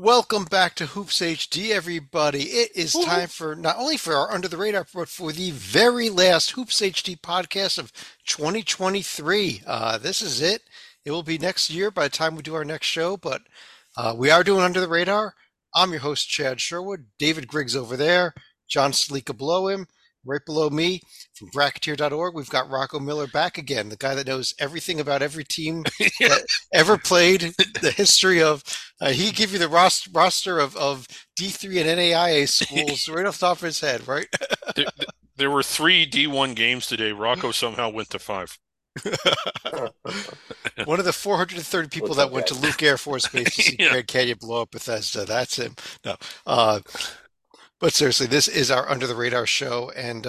Welcome back to Hoops HD, everybody. It is time for not only for our Under the Radar, but for the very last Hoops HD podcast of 2023. This is it. It will be next year by the time we do our next show, but we are doing Under the Radar. I'm your host, Chad Sherwood. David Griggs over there. John Sleka below him. Right below me, from Bracketeer.org, we've got Rocco Miller back again, the guy that knows everything about every team that ever played, the history of. He give you the roster of D3 and NAIA schools right off the top of his head, right? There were three D1 games today. Rocco somehow went to five. One of the 430 people that went to Luke Air Force Base to see Grand Canyon blow up Bethesda. That's him. No. But seriously, this is our Under the Radar show. And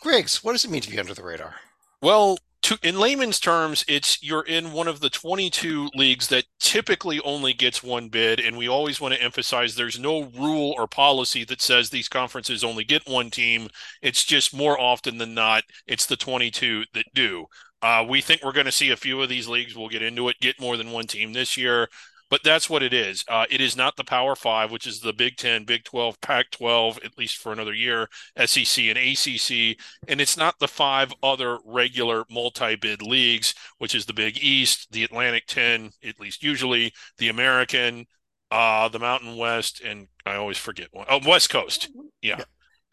Griggs, what does it mean to be under the radar? Well, in layman's terms, it's you're in one of the 22 leagues that typically only gets one bid. And we always want to emphasize there's no rule or policy that says these conferences only get one team. It's just more often than not, it's the 22 that do. We think we're going to see a few of these leagues. We'll get into it, get more than one team this year. But that's what it is. It is not the Power Five, which is the Big Ten, Big 12, Pac-12, at least for another year, SEC and ACC. And it's not the five other regular multi-bid leagues, which is the Big East, the Atlantic 10, at least usually, the American, the Mountain West, and I always forget one. Oh, West Coast. Yeah.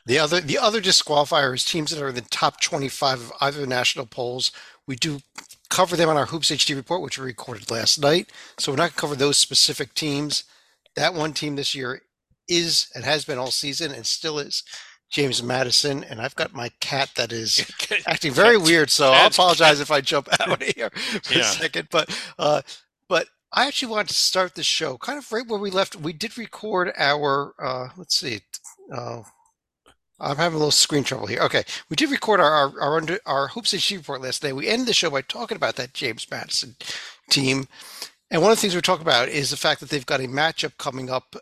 The other disqualifier is teams that are in the top 25 of either national polls. We do cover them on our Hoops HD report, which we recorded last night. So we're not going to cover those specific teams. That one team this year is and has been all season and still is James Madison. And I've got my cat that is acting very weird, so I apologize if I jump out here for a second. But I actually wanted to start the show kind of right where we left. We did record our I'm having a little screen trouble here. Okay. We did record our Hoops HD report last night. We ended the show by talking about that James Madison team. And one of the things we're talking about is the fact that they've got a matchup coming up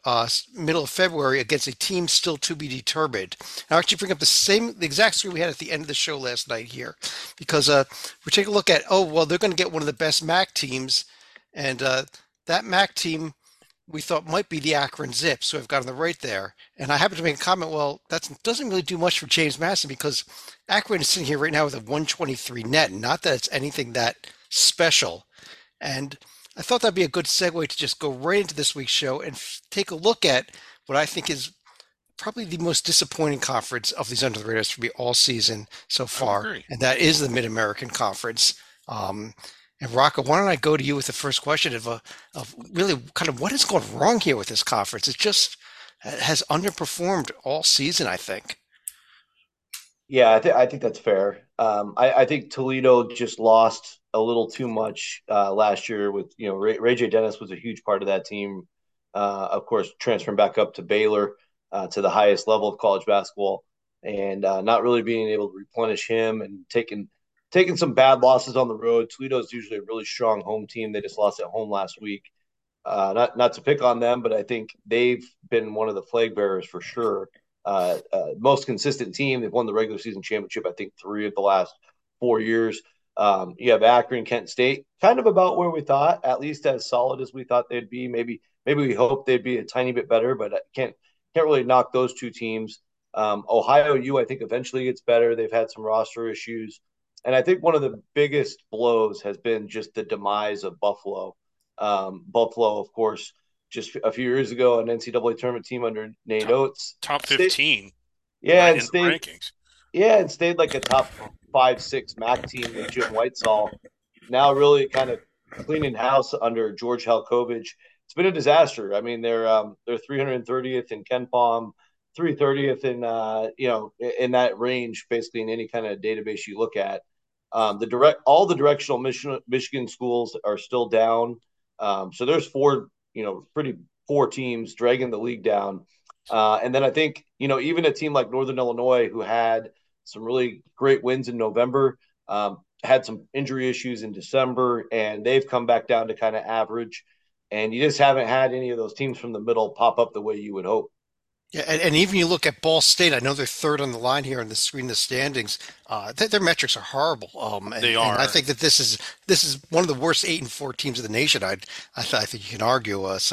middle of February against a team still to be determined. And I'll actually bring up the exact screen we had at the end of the show last night here, because we take a look at, they're going to get one of the best MAC teams. And that MAC team we thought might be the Akron Zips, who have got on the right there. And I happened to make a comment, that doesn't really do much for James Madison because Akron is sitting here right now with a 123 net, not that it's anything that special. And I thought that'd be a good segue to just go right into this week's show and take a look at what I think is probably the most disappointing conference of these under the radars for me all season so far. And that is the Mid-American Conference. And Rocco, why don't I go to you with the first question of really kind of what has gone wrong here with this conference? It just has underperformed all season, I think. Yeah, I think that's fair. I think Toledo just lost a little too much last year with, Ray J. Dennis was a huge part of that team. Of course, transferring back up to Baylor to the highest level of college basketball and not really being able to replenish him and taking some bad losses on the road. Toledo's usually a really strong home team. They just lost at home last week. Not to pick on them, but I think they've been one of the flag bearers for sure. Most consistent team. They've won the regular season championship, I think, 3 of the last 4 years. You have Akron, Kent State, kind of about where we thought, at least as solid as we thought they'd be. Maybe we hoped they'd be a tiny bit better, but I can't really knock those two teams. Ohio U, I think, eventually gets better. They've had some roster issues. And I think one of the biggest blows has been just the demise of Buffalo. Buffalo, of course, just a few years ago, an NCAA tournament team under Nate Oates. Top 15. Rankings. Yeah, and stayed like a top 5-6 MAC team with Jim Whitesall. Now really kind of cleaning house under George Halkovich. It's been a disaster. I mean, they're 330th in KenPom, 330th in that range, basically in any kind of database you look at. All the directional Michigan schools are still down. So there's four teams dragging the league down. And then I think, even a team like Northern Illinois, who had some really great wins in November, had some injury issues in December, and they've come back down to kind of average. And you just haven't had any of those teams from the middle pop up the way you would hope. Yeah, and even you look at Ball State. I know they're third on the line here on the screen, the standings. Their metrics are horrible. They are. And I think that this is one of the worst 8-4 teams in the nation. I think you can argue. Go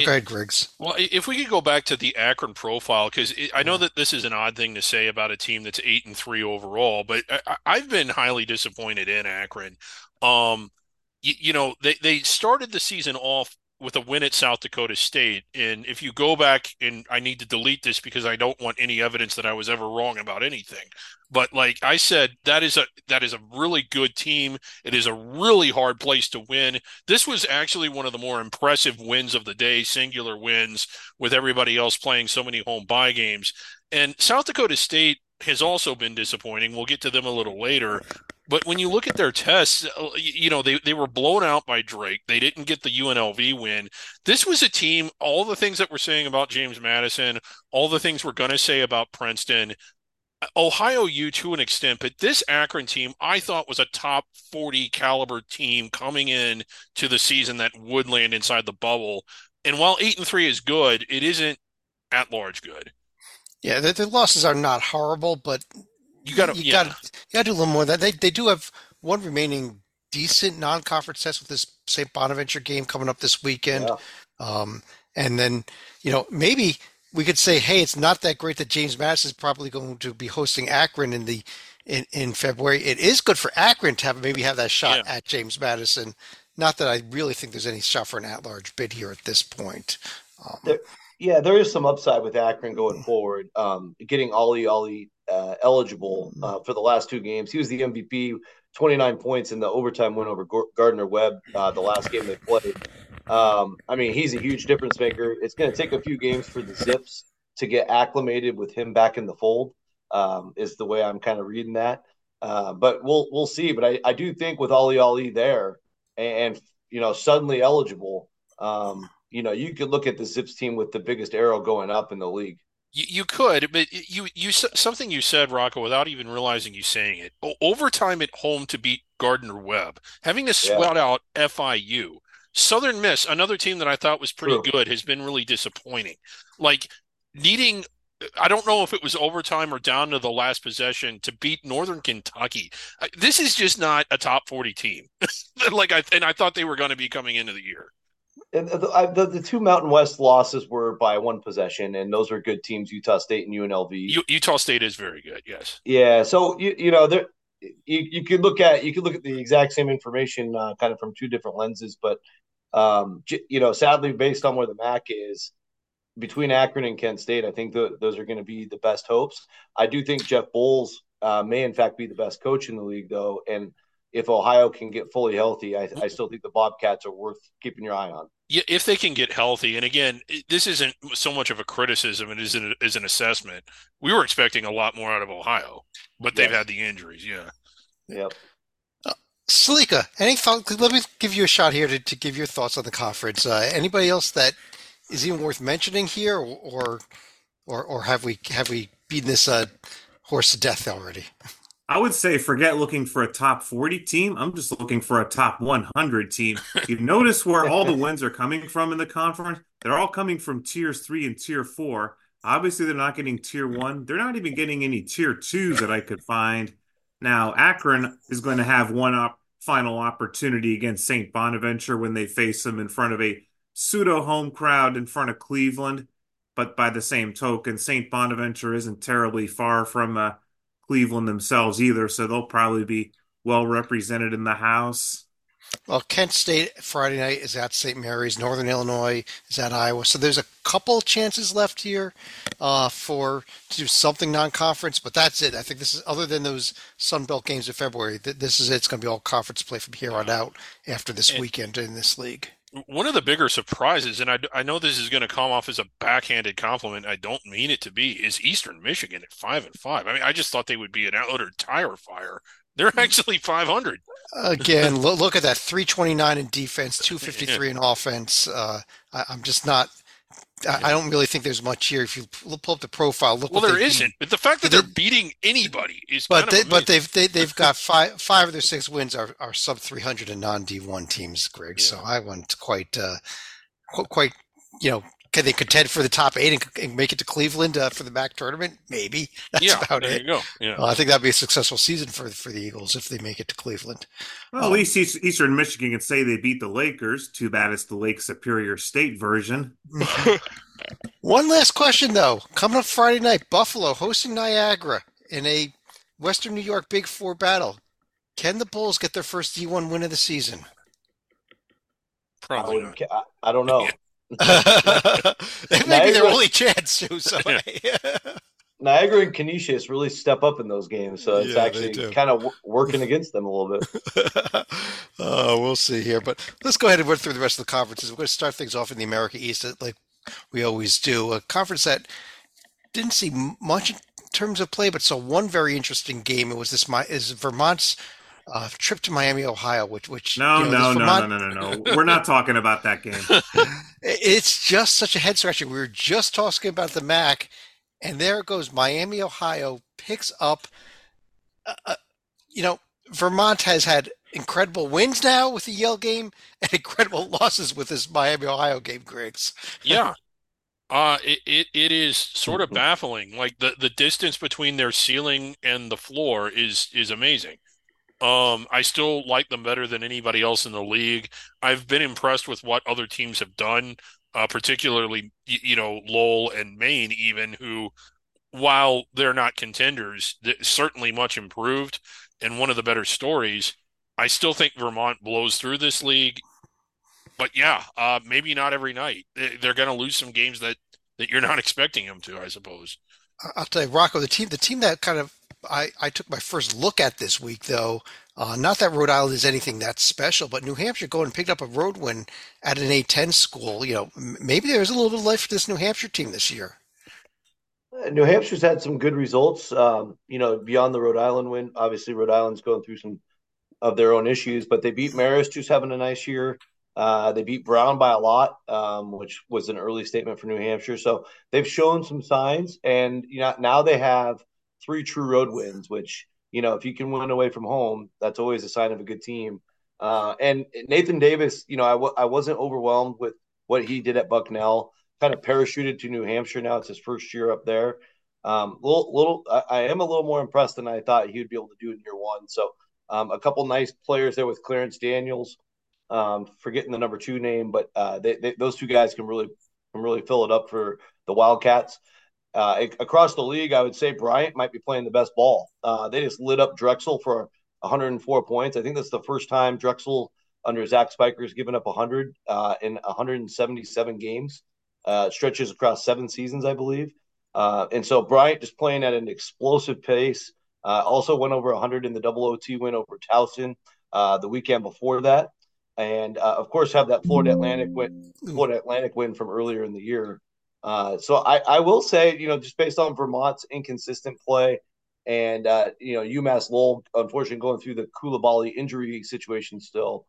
ahead, Griggs. Well, if we could go back to the Akron profile, because I know that this is an odd thing to say about a team that's 8-3 overall, but I've been highly disappointed in Akron. They started the season off with a win at South Dakota State. And if you go back, and I need to delete this because I don't want any evidence that I was ever wrong about anything, but like I said, that is a really good team. It is a really hard place to win. This was actually one of the more impressive wins of the day, singular wins, with everybody else playing so many home bye games. And South Dakota State has also been disappointing. We'll get to them a little later. But when you look at their tests, they were blown out by Drake. They didn't get the UNLV win. This was a team, all the things that we're saying about James Madison, all the things we're going to say about Princeton, Ohio U to an extent, but this Akron team I thought was a top 40 caliber team coming in to the season that would land inside the bubble. And while 8-3 is good, it isn't at large good. Yeah, the losses are not horrible, but you got to do a little more of that. They do have one remaining decent non-conference test with this St. Bonaventure game coming up this weekend. Yeah. And then, maybe we could say, hey, it's not that great that James Madison is probably going to be hosting Akron in February. It is good for Akron to have that shot at James Madison. Not that I really think there's any shot for an at-large bid here at this point. There is some upside with Akron going forward. Getting Ollie eligible for the last two games. He was the MVP, 29 points in the overtime win over Gardner-Webb, the last game they played. He's a huge difference maker. It's going to take a few games for the Zips to get acclimated with him back in the fold, is the way I'm kind of reading that. But we'll see. But I do think with Ollie there and suddenly eligible, you could look at the Zips team with the biggest arrow going up in the league. You could, but you something you said, Rocco, without even realizing you saying it. Overtime at home to beat Gardner-Webb, having to sweat out FIU. Southern Miss, another team that I thought was pretty good, has been really disappointing. Like needing, I don't know if it was overtime or down to the last possession to beat Northern Kentucky. This is just not a top 40 team. I thought they were going to be coming into the year. And the two Mountain West losses were by one possession, and those were good teams, Utah State and UNLV. Utah State is very good, yes. Yeah, so you could look at the exact same information kind of from two different lenses, but sadly, based on where the MAC is, between Akron and Kent State, I think those are going to be the best hopes. I do think Jeff Bowles may in fact be the best coach in the league, though, and if Ohio can get fully healthy, I still think the Bobcats are worth keeping your eye on. Yeah, if they can get healthy, and again, this isn't so much of a criticism, it is an assessment. We were expecting a lot more out of Ohio, but they've had the injuries, Yep. Sleka, any thought? Let me give you a shot here to give your thoughts on the conference. Anybody else that is even worth mentioning here, or have we beaten this horse to death already? I would say forget looking for a top 40 team. I'm just looking for a top 100 team. You notice where all the wins are coming from in the conference. They're all coming from tiers 3 and tier 4. Obviously, they're not getting tier 1. They're not even getting any tier 2s that I could find. Now, Akron is going to have one final opportunity against St. Bonaventure when they face them in front of a pseudo-home crowd in front of Cleveland. But by the same token, St. Bonaventure isn't terribly far from Cleveland themselves either, so they'll probably be well represented in the house. Well, Kent State Friday night is at St. Mary's. Northern Illinois is at Iowa. So there's a couple chances left here to do something non-conference, but that's it. I think this is, other than those Sun Belt games in February, this is it. It's going to be all conference play from here on out after this weekend in this league. One of the bigger surprises, and I know this is going to come off as a backhanded compliment, I don't mean it to be, is Eastern Michigan at 5-5. I mean, I just thought they would be an outer tire fire. They're actually 500. Again, look at that, 329 in defense, 253 in offense. I'm just not – I don't really think there's much here. If you pull up the profile, look. Well, there isn't. But the fact that they're beating anybody is they've got five of their six wins are sub 300 and non D1 teams, Greg. Yeah. So I wasn't quite Can they contend for the top 8 and make it to Cleveland for the MAC tournament? Maybe. That's about it. You go. Yeah. I think that'd be a successful season for the Eagles if they make it to Cleveland. Well, at least Eastern Michigan can say they beat the Lakers. Too bad it's the Lake Superior State version. One last question, though. Coming up Friday night, Buffalo hosting Niagara in a Western New York Big Four battle. Can the Bulls get their first D1 win of the season? Probably not. I don't know. Yeah. That may be their only chance to somebody. Niagara and Canisius really step up in those games, so it's actually kind of working against them a little bit. We'll see here, but let's go ahead and run through the rest of the conferences. We're going to start things off in the America East, like we always do. A conference that didn't see much in terms of play, but saw one very interesting game. It was Vermont's trip to Miami, Ohio, which no, Vermont... We're not talking about that game. It's just such a head scratcher. We were just talking about the MAC, and there it goes. Miami, Ohio picks up. Vermont has had incredible wins now with the Yale game and incredible losses with this Miami, Ohio game. Griggs, yeah. It is sort of baffling. Like the distance between their ceiling and the floor is amazing. I still like them better than anybody else in the league. I've been impressed with what other teams have done, particularly, Lowell and Maine, even, who, while they're not contenders, certainly much improved and one of the better stories. I still think Vermont blows through this league, but maybe not every night. They're going to lose some games that you're not expecting them to, I suppose. I'll tell you, Rocco, the team that kind of I took my first look at this week, though. Not that Rhode Island is anything that special, but New Hampshire going and picked up a road win at an A-10 school. Maybe there's a little bit of life for this New Hampshire team this year. New Hampshire's had some good results, beyond the Rhode Island win. Obviously, Rhode Island's going through some of their own issues, but they beat Marist, who's having a nice year. They beat Brown by a lot, which was an early statement for New Hampshire. So they've shown some signs, and now they have 3 true road wins, which, if you can win away from home, that's always a sign of a good team. And Nathan Davis, I wasn't overwhelmed with what he did at Bucknell, kind of parachuted to New Hampshire. Now it's his first year up there. I am a little more impressed than I thought he would be able to do in year one. So a couple nice players there with Clarence Daniels, forgetting the number 2 name, but those 2 guys can really fill it up for the Wildcats. Across the league, I would say Bryant might be playing the best ball. They just lit up Drexel for 104 points. I think that's the first time Drexel under Zach Spiker has given up 100 in 177 games. Stretches across 7 seasons, I believe. And so Bryant just playing at an explosive pace. Also went over 100 in the double OT win over Towson the weekend before that. And, of course, have that Florida Atlantic win from earlier in the year. So I will say, just based on Vermont's inconsistent play and, UMass Lowell, unfortunately, going through the Koulibaly injury situation still,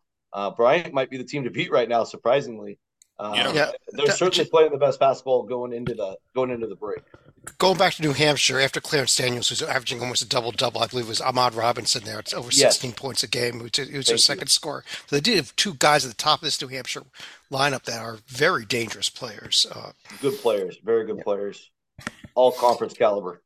Bryant might be the team to beat right now, surprisingly. They're certainly playing the best basketball going into the break. Going back to New Hampshire, after Clarence Daniels, who's averaging almost a double-double, I believe it was Ahmad Robinson there. It's over 16 points a game. It was their second score. So they did have 2 guys at the top of this New Hampshire lineup that are very dangerous players. Good players. Very good players. All conference caliber.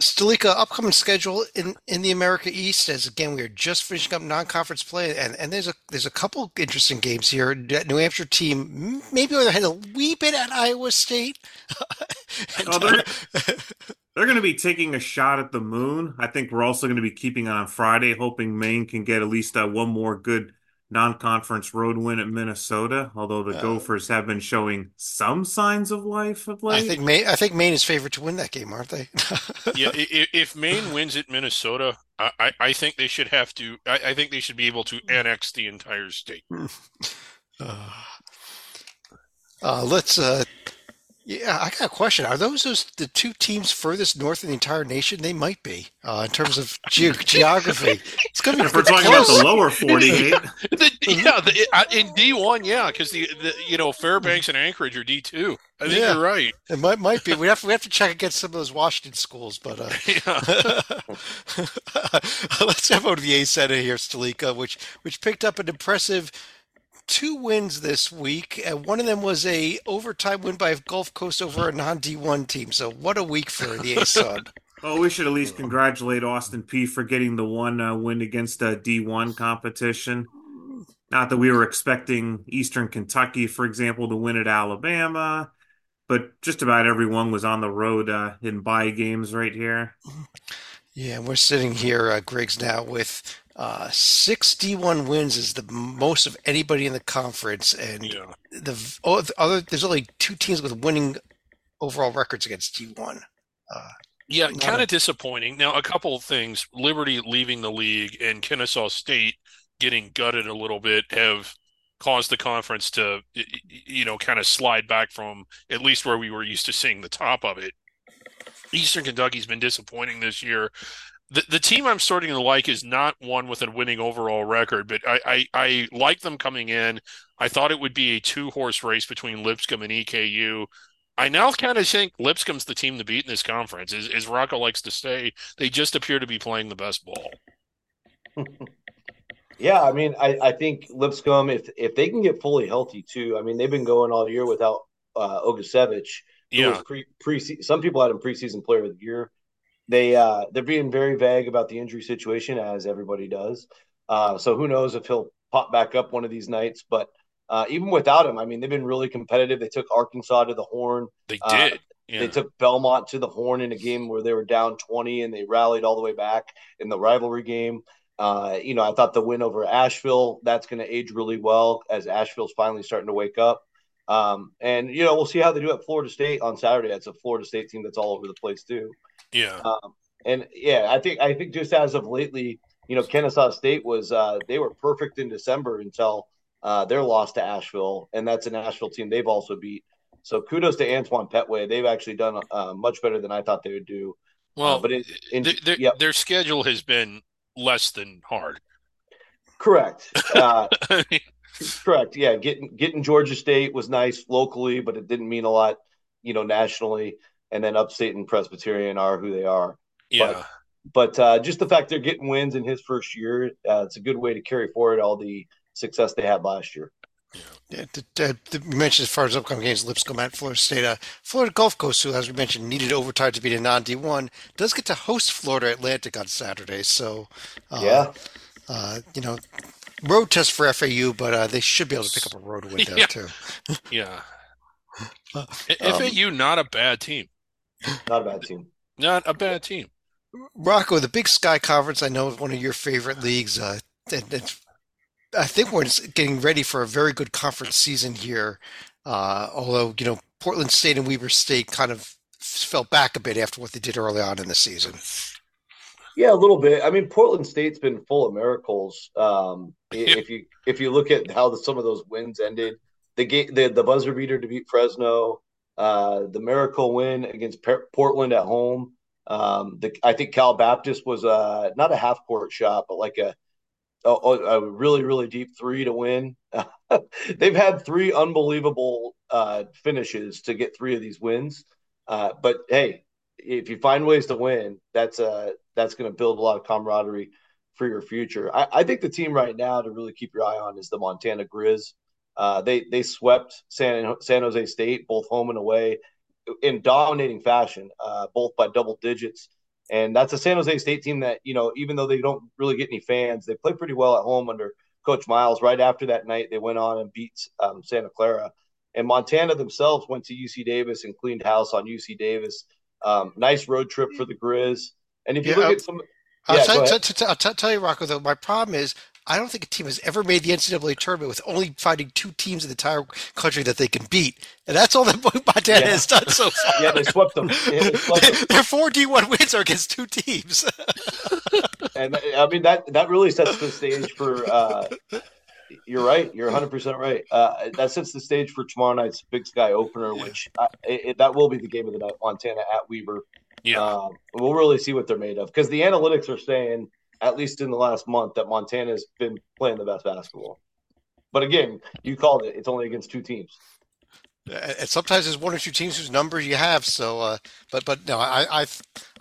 Stalika, upcoming schedule in the America East, as again we are just finishing up non-conference play, and there's a couple interesting games here. New Hampshire team maybe had a wee bit at Iowa State. They're going to be taking a shot at the moon. I think we're also going to be keeping on Friday, hoping Maine can get at least one more good non-conference road win at Minnesota, although the Gophers have been showing some signs of life of late. I think Maine is favored to win that game, aren't they? Yeah, if Maine wins at Minnesota, I think they should have to. I think they should be able to annex the entire state. Let's. I got a question. Are those the 2 teams furthest north in the entire nation? They might be in terms of geography. It's going to be. If we're talking about the lower 48, in D1, because the Fairbanks and Anchorage are D2. I think you're right. It might be. We have to check against some of those Washington schools, but let's have over to the A Center here, Stalika, which picked up an impressive two wins this week, and one of them was a overtime win by Gulf Coast over a non-D1 team. So what a week for the ASUN. Well, we should at least congratulate Austin P for getting the one win against a D1 competition. Not that we were expecting Eastern Kentucky, for example, to win at Alabama, but just about everyone was on the road in bye games right here. Yeah, we're sitting here, Griggs, now with six D1 wins is the most of anybody in the conference, and there's only two teams with winning overall records against D1. Yeah, kind of disappointing. Now, a couple of things. Liberty leaving the league and Kennesaw State getting gutted a little bit have caused the conference to, you know, kind of slide back from at least where we were used to seeing the top of it. Eastern Kentucky's been disappointing this year. The team I'm starting to like is not one with a winning overall record, but I like them coming in. I thought it would be a two-horse race between Lipscomb and EKU. I now kind of think Lipscomb's the team to beat in this conference. As Rocco likes to say, they just appear to be playing the best ball. Yeah, I mean, I think Lipscomb, if they can get fully healthy too, I mean, they've been going all year without Ogasevich. Yeah. Was some people had him preseason player of the year. They're being very vague about the injury situation, as everybody does. So who knows if he'll pop back up one of these nights, but even without him, I mean, they've been really competitive. They took Arkansas to the Horn. They did. Yeah. They took Belmont to the Horn in a game where they were down 20, and they rallied all the way back in the rivalry game. You know, I thought the win over Asheville, that's going to age really well as Asheville's finally starting to wake up. And, you know, we'll see how they do at Florida State on Saturday. That's a Florida State team that's all over the place too. Yeah. And, yeah, I think just as of lately, you know, Kennesaw State was they were perfect in December until – their loss to Asheville, and that's an Asheville team they've also beat. So kudos to Antoine Petway. They've actually done much better than I thought they would do. Well, but their schedule has been less than hard. Correct. I mean... Correct. Yeah, getting Georgia State was nice locally, but it didn't mean a lot, you know, nationally. And then Upstate and Presbyterian are who they are. Yeah. But just the fact they're getting wins in his first year, it's a good way to carry forward all the success they had last year. Yeah, you mentioned as far as upcoming games, Lipscomb at Florida State. Florida Gulf Coast, who, as we mentioned, needed overtime to beat a non-D1, does get to host Florida Atlantic on Saturday. So, you know, road test for FAU, but they should be able to pick up a road win there too. Yeah. FAU, not a bad team. Not a bad team. Not a bad team. Rocco, the Big Sky Conference, I know is one of your favorite leagues. I think we're getting ready for a very good conference season here. Although, you know, Portland State and Weber State kind of fell back a bit after what they did early on in the season. Yeah, a little bit. I mean, Portland State's been full of miracles. If you look at how some of those wins ended, the buzzer beater to beat Fresno, the miracle win against Portland at home. I think Cal Baptist was not a half court shot, but like a really, really deep three to win. They've had three unbelievable finishes to get three of these wins. But, hey, if you find ways to win, that's going to build a lot of camaraderie for your future. I think the team right now to really keep your eye on is the Montana Grizz. They swept San Jose State, both home and away, in dominating fashion, both by double digits. And that's a San Jose State team that, you know, even though they don't really get any fans, they play pretty well at home under Coach Miles. Right after that night, they went on and beat Santa Clara. And Montana themselves went to UC Davis and cleaned house on UC Davis. Nice road trip for the Grizz. And if you look at some – I'll tell you, Rocco, though, my problem is I don't think a team has ever made the NCAA tournament with only finding two teams in the entire country that they can beat. And that's all that Montana has done so far. Yeah, they swept them. Their four D1 wins are against two teams. And, I mean, that really sets the stage for you're right. You're 100% right. That sets the stage for tomorrow night's Big Sky opener, which that will be the game of the night, Montana at Weber. Yeah. We'll really see what they're made of because the analytics are saying – at least in the last month, that Montana's been playing the best basketball. But again, you called it. It's only against two teams. And sometimes it's one or two teams whose numbers you have. So, but no, I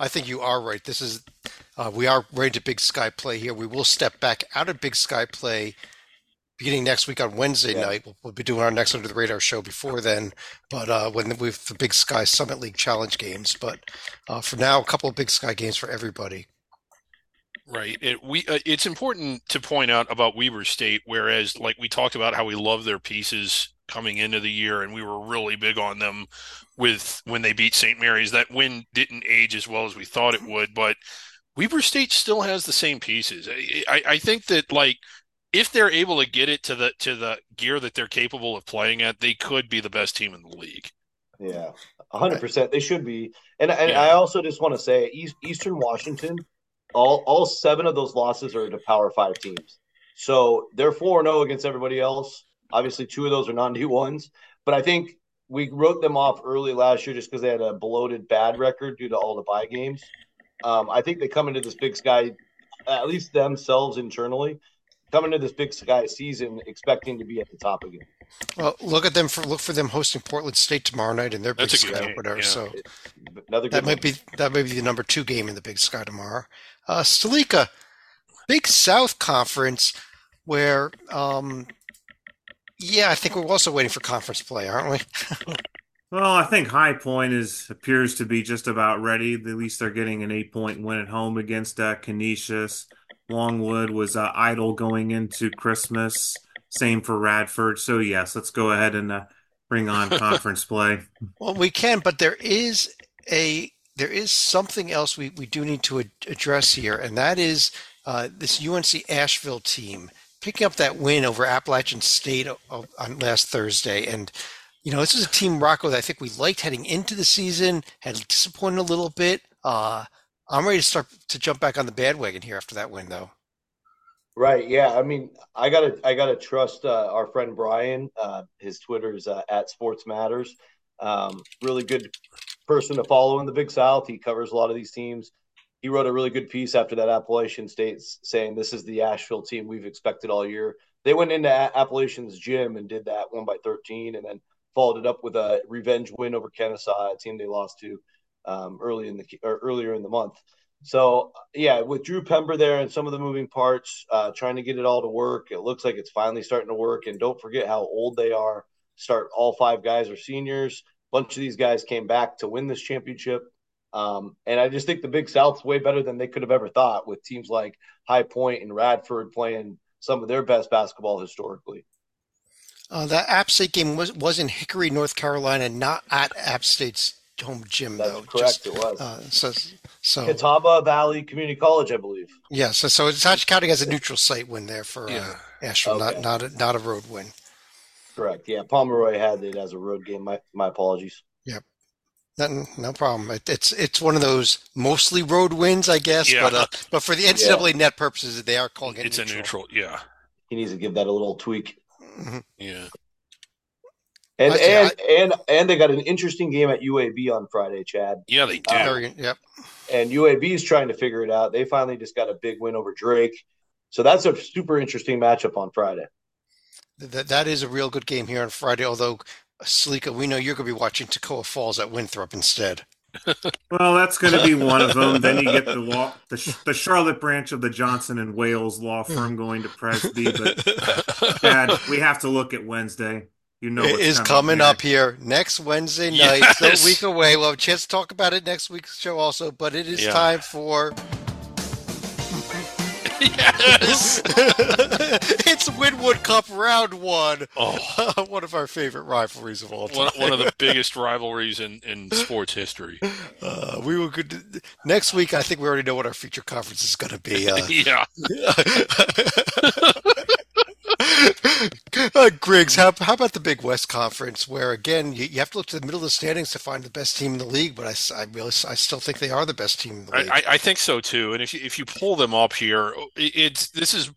think you are right. This is we are ready to Big Sky play here. We will step back out of Big Sky play beginning next week on Wednesday night. We'll be doing our next Under the Radar show before then, but when we've the Big Sky Summit League Challenge games. But for now, a couple of Big Sky games for everybody. Right. It's important to point out about Weber State, whereas like we talked about how we love their pieces coming into the year, and we were really big on them with when they beat St. Mary's. That win didn't age as well as we thought it would, but Weber State still has the same pieces. I think that like if they're able to get it to the gear that they're capable of playing at, they could be the best team in the league. Yeah, 100%. They should be. And I also just want to say Eastern Washington, all seven of those losses are to Power 5 teams. So they're 4-0 against everybody else. Obviously, two of those are non-D1s. But I think we wrote them off early last year just because they had a bloated bad record due to all the bye games. I think they come into this Big Sky, at least themselves internally, coming to this Big Sky season expecting to be at the top again. Well, look for them hosting Portland State tomorrow night in their Big Sky opener. Yeah. So that might be the number 2 game in the Big Sky tomorrow. Sleka, Big South Conference, where I think we're also waiting for conference play, aren't we? Well, I think High Point appears to be just about ready. At least they're getting an 8-point win at home against Canisius. Longwood was idle going into Christmas. Same for Radford. So, yes, let's go ahead and bring on conference play. Well, we can, but there is something else we do need to address here, and that is this UNC Asheville team picking up that win over Appalachian State on last Thursday. And, you know, this is a team, Rocco, that I think we liked heading into the season, had disappointed a little bit. I'm ready to start to jump back on the bandwagon here after that win, though. Right. Yeah. I mean, I gotta trust our friend Brian. His Twitter is at Sports Matters. Really good person to follow in the Big South. He covers a lot of these teams. He wrote a really good piece after that Appalachian State saying this is the Asheville team we've expected all year. They went into Appalachian's gym and did that 1-13, and then followed it up with a revenge win over Kennesaw, a team they lost to earlier in the month. So, yeah, with Drew Pember there and some of the moving parts, trying to get it all to work, it looks like it's finally starting to work. And don't forget how old they are. All 5 guys are seniors. A bunch of these guys came back to win this championship. And I just think the Big South's way better than they could have ever thought, with teams like High Point and Radford playing some of their best basketball historically. That App State game was in Hickory, North Carolina, not at App State's home gym. That's though. Correct, just, it was. So Catawba Valley Community College, I believe. Yeah, so it's actually counting as a neutral site win there for Asheville, okay. not a road win. Correct. Yeah, Pomeroy had it as a road game. My apologies. Yep. No problem. It's one of those mostly road wins, I guess. Yeah. But for the NCAA net purposes, they are calling it. It's neutral. Yeah. He needs to give that a little tweak. Mm-hmm. Yeah. And they got an interesting game at UAB on Friday, Chad. Yeah, they do. Yep. And UAB is trying to figure it out. They finally just got a big win over Drake. So that's a super interesting matchup on Friday. That is a real good game here on Friday, although, Sleka, we know you're going to be watching Toccoa Falls at Winthrop instead. Well, that's going to be one of them. Then you get the Charlotte branch of the Johnson and Wales law firm going to Presby. But, Chad, we have to look at Wednesday. You know it is coming up here next Wednesday night. Yes. It's a week away. We'll have a chance to talk about it next week's show also, but it is time for... Yes! It's Winwood Cup Round 1. One of our favorite rivalries of all time. One of the biggest rivalries in sports history. We were good. Next week, I think we already know what our feature conference is going to be. Yeah. Griggs, how about the Big West Conference, where again you have to look to the middle of the standings to find the best team in the league? But I still think they are the best team in the league. I think so too. And if you pull them up here, this is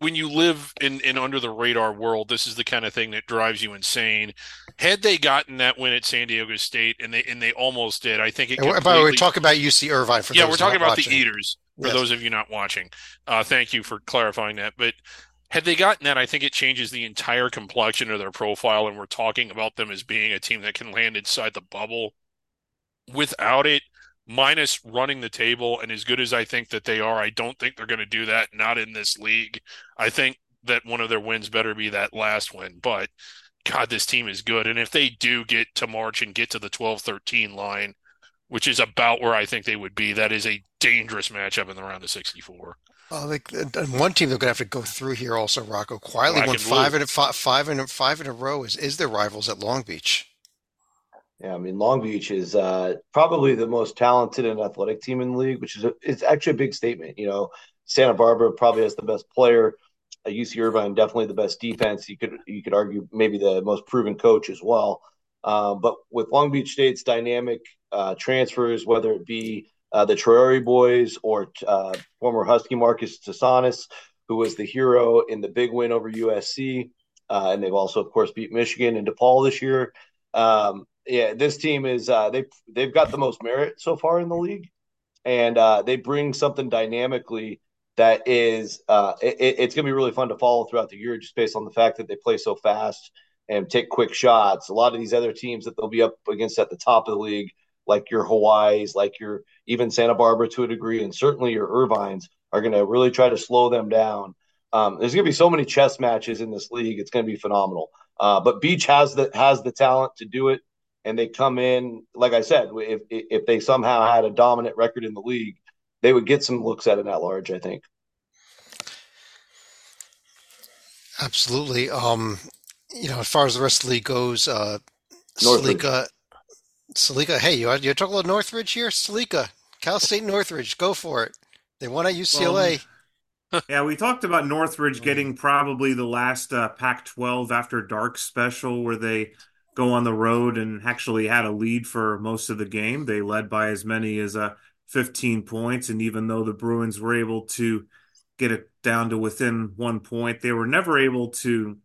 when you live in under the radar world. This is the kind of thing that drives you insane. Had they gotten that win at San Diego State, and they almost did, I think it. We're talking about UC Irvine for those we're talking about watching. The Eaters for those of you not watching. Thank you for clarifying that, but. Had they gotten that, I think it changes the entire complexion of their profile, and we're talking about them as being a team that can land inside the bubble. Without it, minus running the table, and as good as I think that they are, I don't think they're going to do that, not in this league. I think that one of their wins better be that last win. But God, this team is good. And if they do get to March and get to the 12-13 line, which is about where I think they would be, that is a dangerous matchup in the round of 64. One team they're going to have to go through here also, Rocco, quietly won five in a row is their rivals at Long Beach. Yeah, I mean, Long Beach is probably the most talented and athletic team in the league, which is it's actually a big statement. You know, Santa Barbara probably has the best player. UC Irvine, definitely the best defense. You could argue maybe the most proven coach as well. But with Long Beach State's dynamic transfers, whether it be the Traore boys or former Husky Marcus Tassanis, who was the hero in the big win over USC, and they've also, of course, beat Michigan and DePaul this year. Yeah, this team is they've got the most merit so far in the league, and they bring something dynamically that is it's going to be really fun to follow throughout the year, just based on the fact that they play so fast and take quick shots. A lot of these other teams that they'll be up against at the top of the league, like your Hawaiis, like your even Santa Barbara to a degree, and certainly your Irvines, are going to really try to slow them down. There's going to be so many chess matches in this league; it's going to be phenomenal. But Beach has the talent to do it. And they come in, like I said, if they somehow had a dominant record in the league, they would get some looks at an at-large, I think. Absolutely. You know, as far as the rest of the league goes, Sleka, hey, you're talking about Northridge here? Sleka, Cal State Northridge, go for it. They won at UCLA. Yeah, we talked about Northridge getting probably the last Pac-12 After Dark special where they – go on the road and actually had a lead for most of the game. They led by as many as 15 points. And even though the Bruins were able to get it down to within 1 point, they were never able to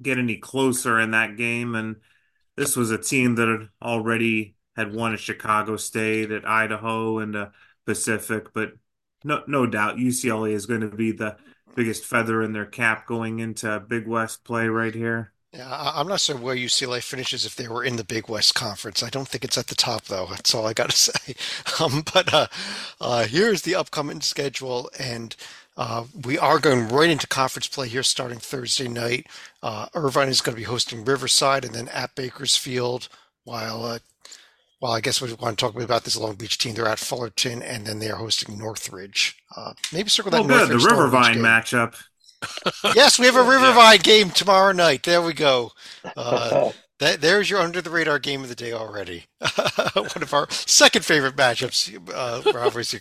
get any closer in that game. And this was a team that had already had won at Chicago State, at Idaho, and Pacific. But no doubt UCLA is going to be the biggest feather in their cap going into Big West play right here. Yeah, I'm not sure where UCLA finishes if they were in the Big West Conference. I don't think it's at the top, though. That's all I got to say. But here's the upcoming schedule, and we are going right into conference play here starting Thursday night. Irvine is going to be hosting Riverside and then at Bakersfield, while I guess we want to talk about this Long Beach team. They're at Fullerton, and then they're hosting Northridge. Maybe circle that Northridge. The Rivervine matchup. Yes, we have a Rivervine game tomorrow night. There we go. There's your under-the-radar game of the day already. One of our second favorite matchups, rivalries.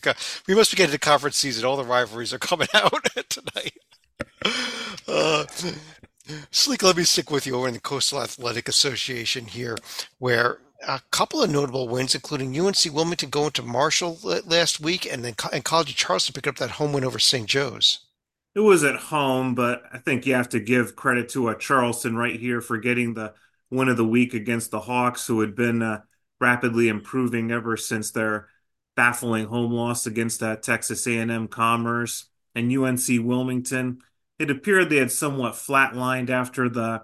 We must be getting to conference season. All the rivalries are coming out tonight. Sleek, let me stick with you over in the Coastal Athletic Association here, where a couple of notable wins, including UNC Wilmington going to Marshall last week, and then College of Charleston picking up that home win over St. Joe's. It was at home, but I think you have to give credit to Charleston right here for getting the win of the week against the Hawks, who had been rapidly improving ever since their baffling home loss against Texas A&M Commerce and UNC Wilmington. It appeared they had somewhat flatlined after the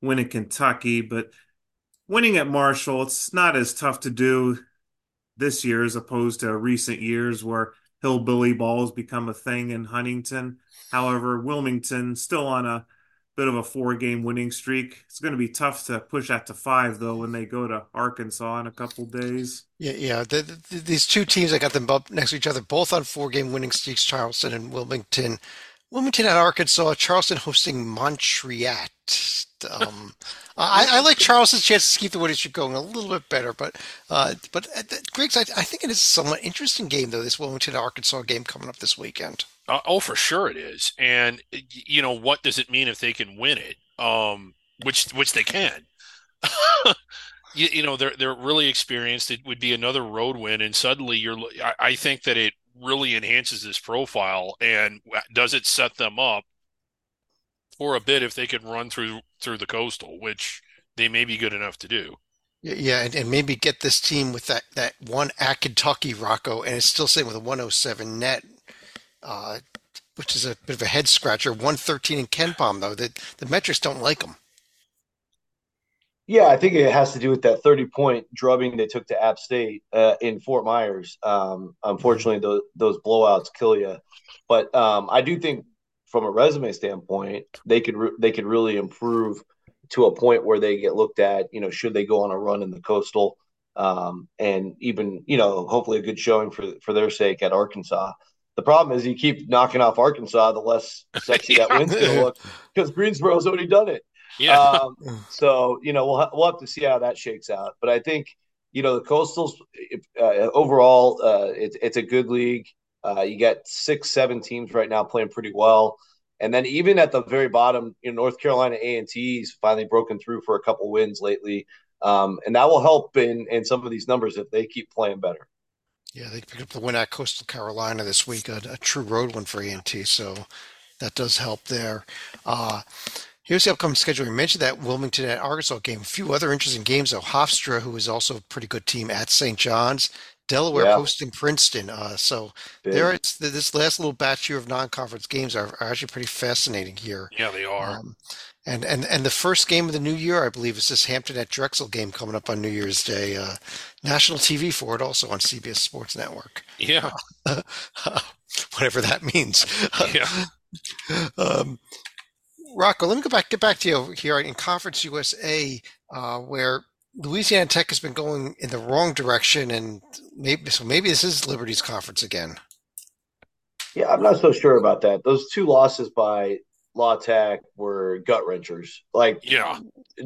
win in Kentucky, but winning at Marshall, it's not as tough to do this year as opposed to recent years where hillbilly ball has become a thing in Huntington. However, Wilmington still on a bit of a 4-game winning streak. It's going to be tough to push that to 5, though, when they go to Arkansas in a couple days. Yeah. These two teams, I got them up next to each other, both on 4-game winning streaks, Charleston and Wilmington. Wilmington at Arkansas, Charleston hosting Montreat. I like Charleston's chances to keep the winning streak going a little bit better, but Griggs, I think it is a somewhat interesting game, though, this Wilmington-Arkansas game coming up this weekend. Oh, for sure it is. And, you know, what does it mean if they can win it, which they can? you know, they're really experienced. It would be another road win, and suddenly I think that it really enhances this profile, and does it set them up for a bit if they could run through the Coastal, which they may be good enough to do. Yeah, and maybe get this team with that one at Kentucky, Rocco, and it's still sitting with a 107 net, which is a bit of a head-scratcher. 113 in KenPom, though. The metrics don't like them. Yeah, I think it has to do with that 30-point drubbing they took to App State in Fort Myers. Unfortunately, those blowouts kill you. But I do think from a resume standpoint, they could really improve to a point where they get looked at, you know, should they go on a run in the Coastal, and even, you know, hopefully a good showing for their sake at Arkansas. The problem is you keep knocking off Arkansas, the less sexy that win's going to look, because Greensboro's already done it. Yeah. So, you know, we'll have to see how that shakes out. But I think, you know, the Coastals overall, it's a good league. You got 6-7 teams right now playing pretty well. And then even at the very bottom, you know, North Carolina A&T's finally broken through for a couple wins lately. And that will help in some of these numbers if they keep playing better. Yeah, they picked up the win at Coastal Carolina this week, a true road win for A&T. So that does help there. Here's the upcoming schedule. You mentioned that Wilmington at Arkansas game. A few other interesting games, though. Hofstra, who is also a pretty good team, at St. John's. Delaware hosting Princeton. So there, it's this last little batch here of non-conference games are actually pretty fascinating here. Yeah, they are. And the first game of the new year, I believe, is this Hampton at Drexel game coming up on New Year's Day. National TV for it, also on CBS Sports Network. Yeah. Whatever that means. Yeah. Rocco, let me get back to you here in Conference USA, where Louisiana Tech has been going in the wrong direction, and maybe this is Liberty's conference again. Yeah, I'm not so sure about that. Those two losses by La Tech were gut wrenchers, like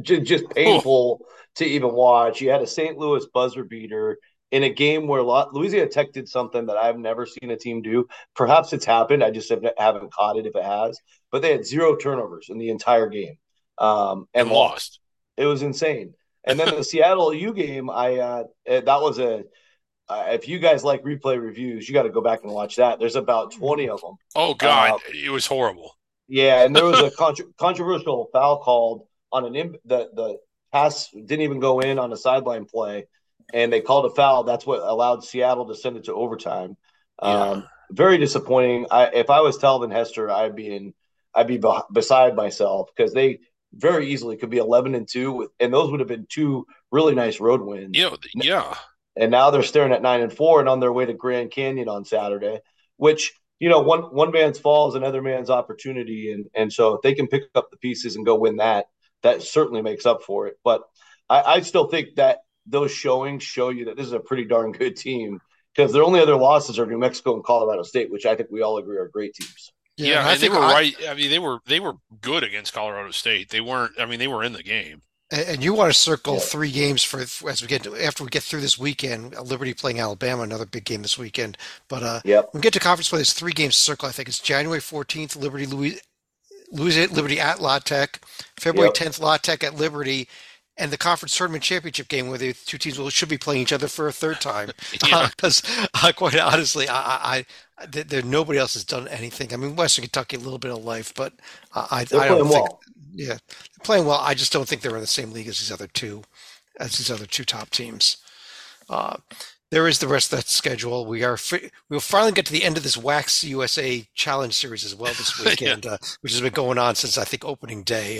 just painful to even watch. You had a St. Louis buzzer beater in a game where Louisiana Tech did something that I've never seen a team do. Perhaps it's happened. I just haven't caught it if it has. But they had 0 turnovers in the entire game and lost. It was insane. And then the Seattle U game, if you guys like replay reviews, you got to go back and watch that. There's about 20 of them. Oh, God. It was horrible. Yeah, and there was a controversial foul called on the pass didn't even go in on a sideline play, and they called a foul. That's what allowed Seattle to send it to overtime. Very disappointing. If I was Talvin Hester, I'd be beside myself, because they very easily could be 11-2, and those would have been 2 really nice road wins. Yeah. And now they're staring at 9-4 and on their way to Grand Canyon on Saturday, which, you know, one man's fall is another man's opportunity, and so if they can pick up the pieces and go win that, that certainly makes up for it. But I still think that those showings show you that this is a pretty darn good team, because their only other losses are New Mexico and Colorado State, which I think we all agree are great teams. Yeah, and they were right. I mean, they were good against Colorado State. They weren't. I mean, they were in the game. And you want to circle 3 games after we get through this weekend. Liberty playing Alabama, another big game this weekend. But when we get to conference play, there's 3 games to circle. I think it's January 14th, Liberty at La Tech, February 10th, La Tech at Liberty, and the conference tournament championship game where the two teams should be playing each other for a third time. Because quite honestly, there nobody else has done anything. I mean, Western Kentucky, a little bit of life, but I don't think. Well. Yeah, they're playing well. I just don't think they're in the same league as these other two top teams. There is the rest of that schedule. We'll finally get to the end of this Wax USA Challenge Series as well this weekend, which has been going on since, I think, opening day.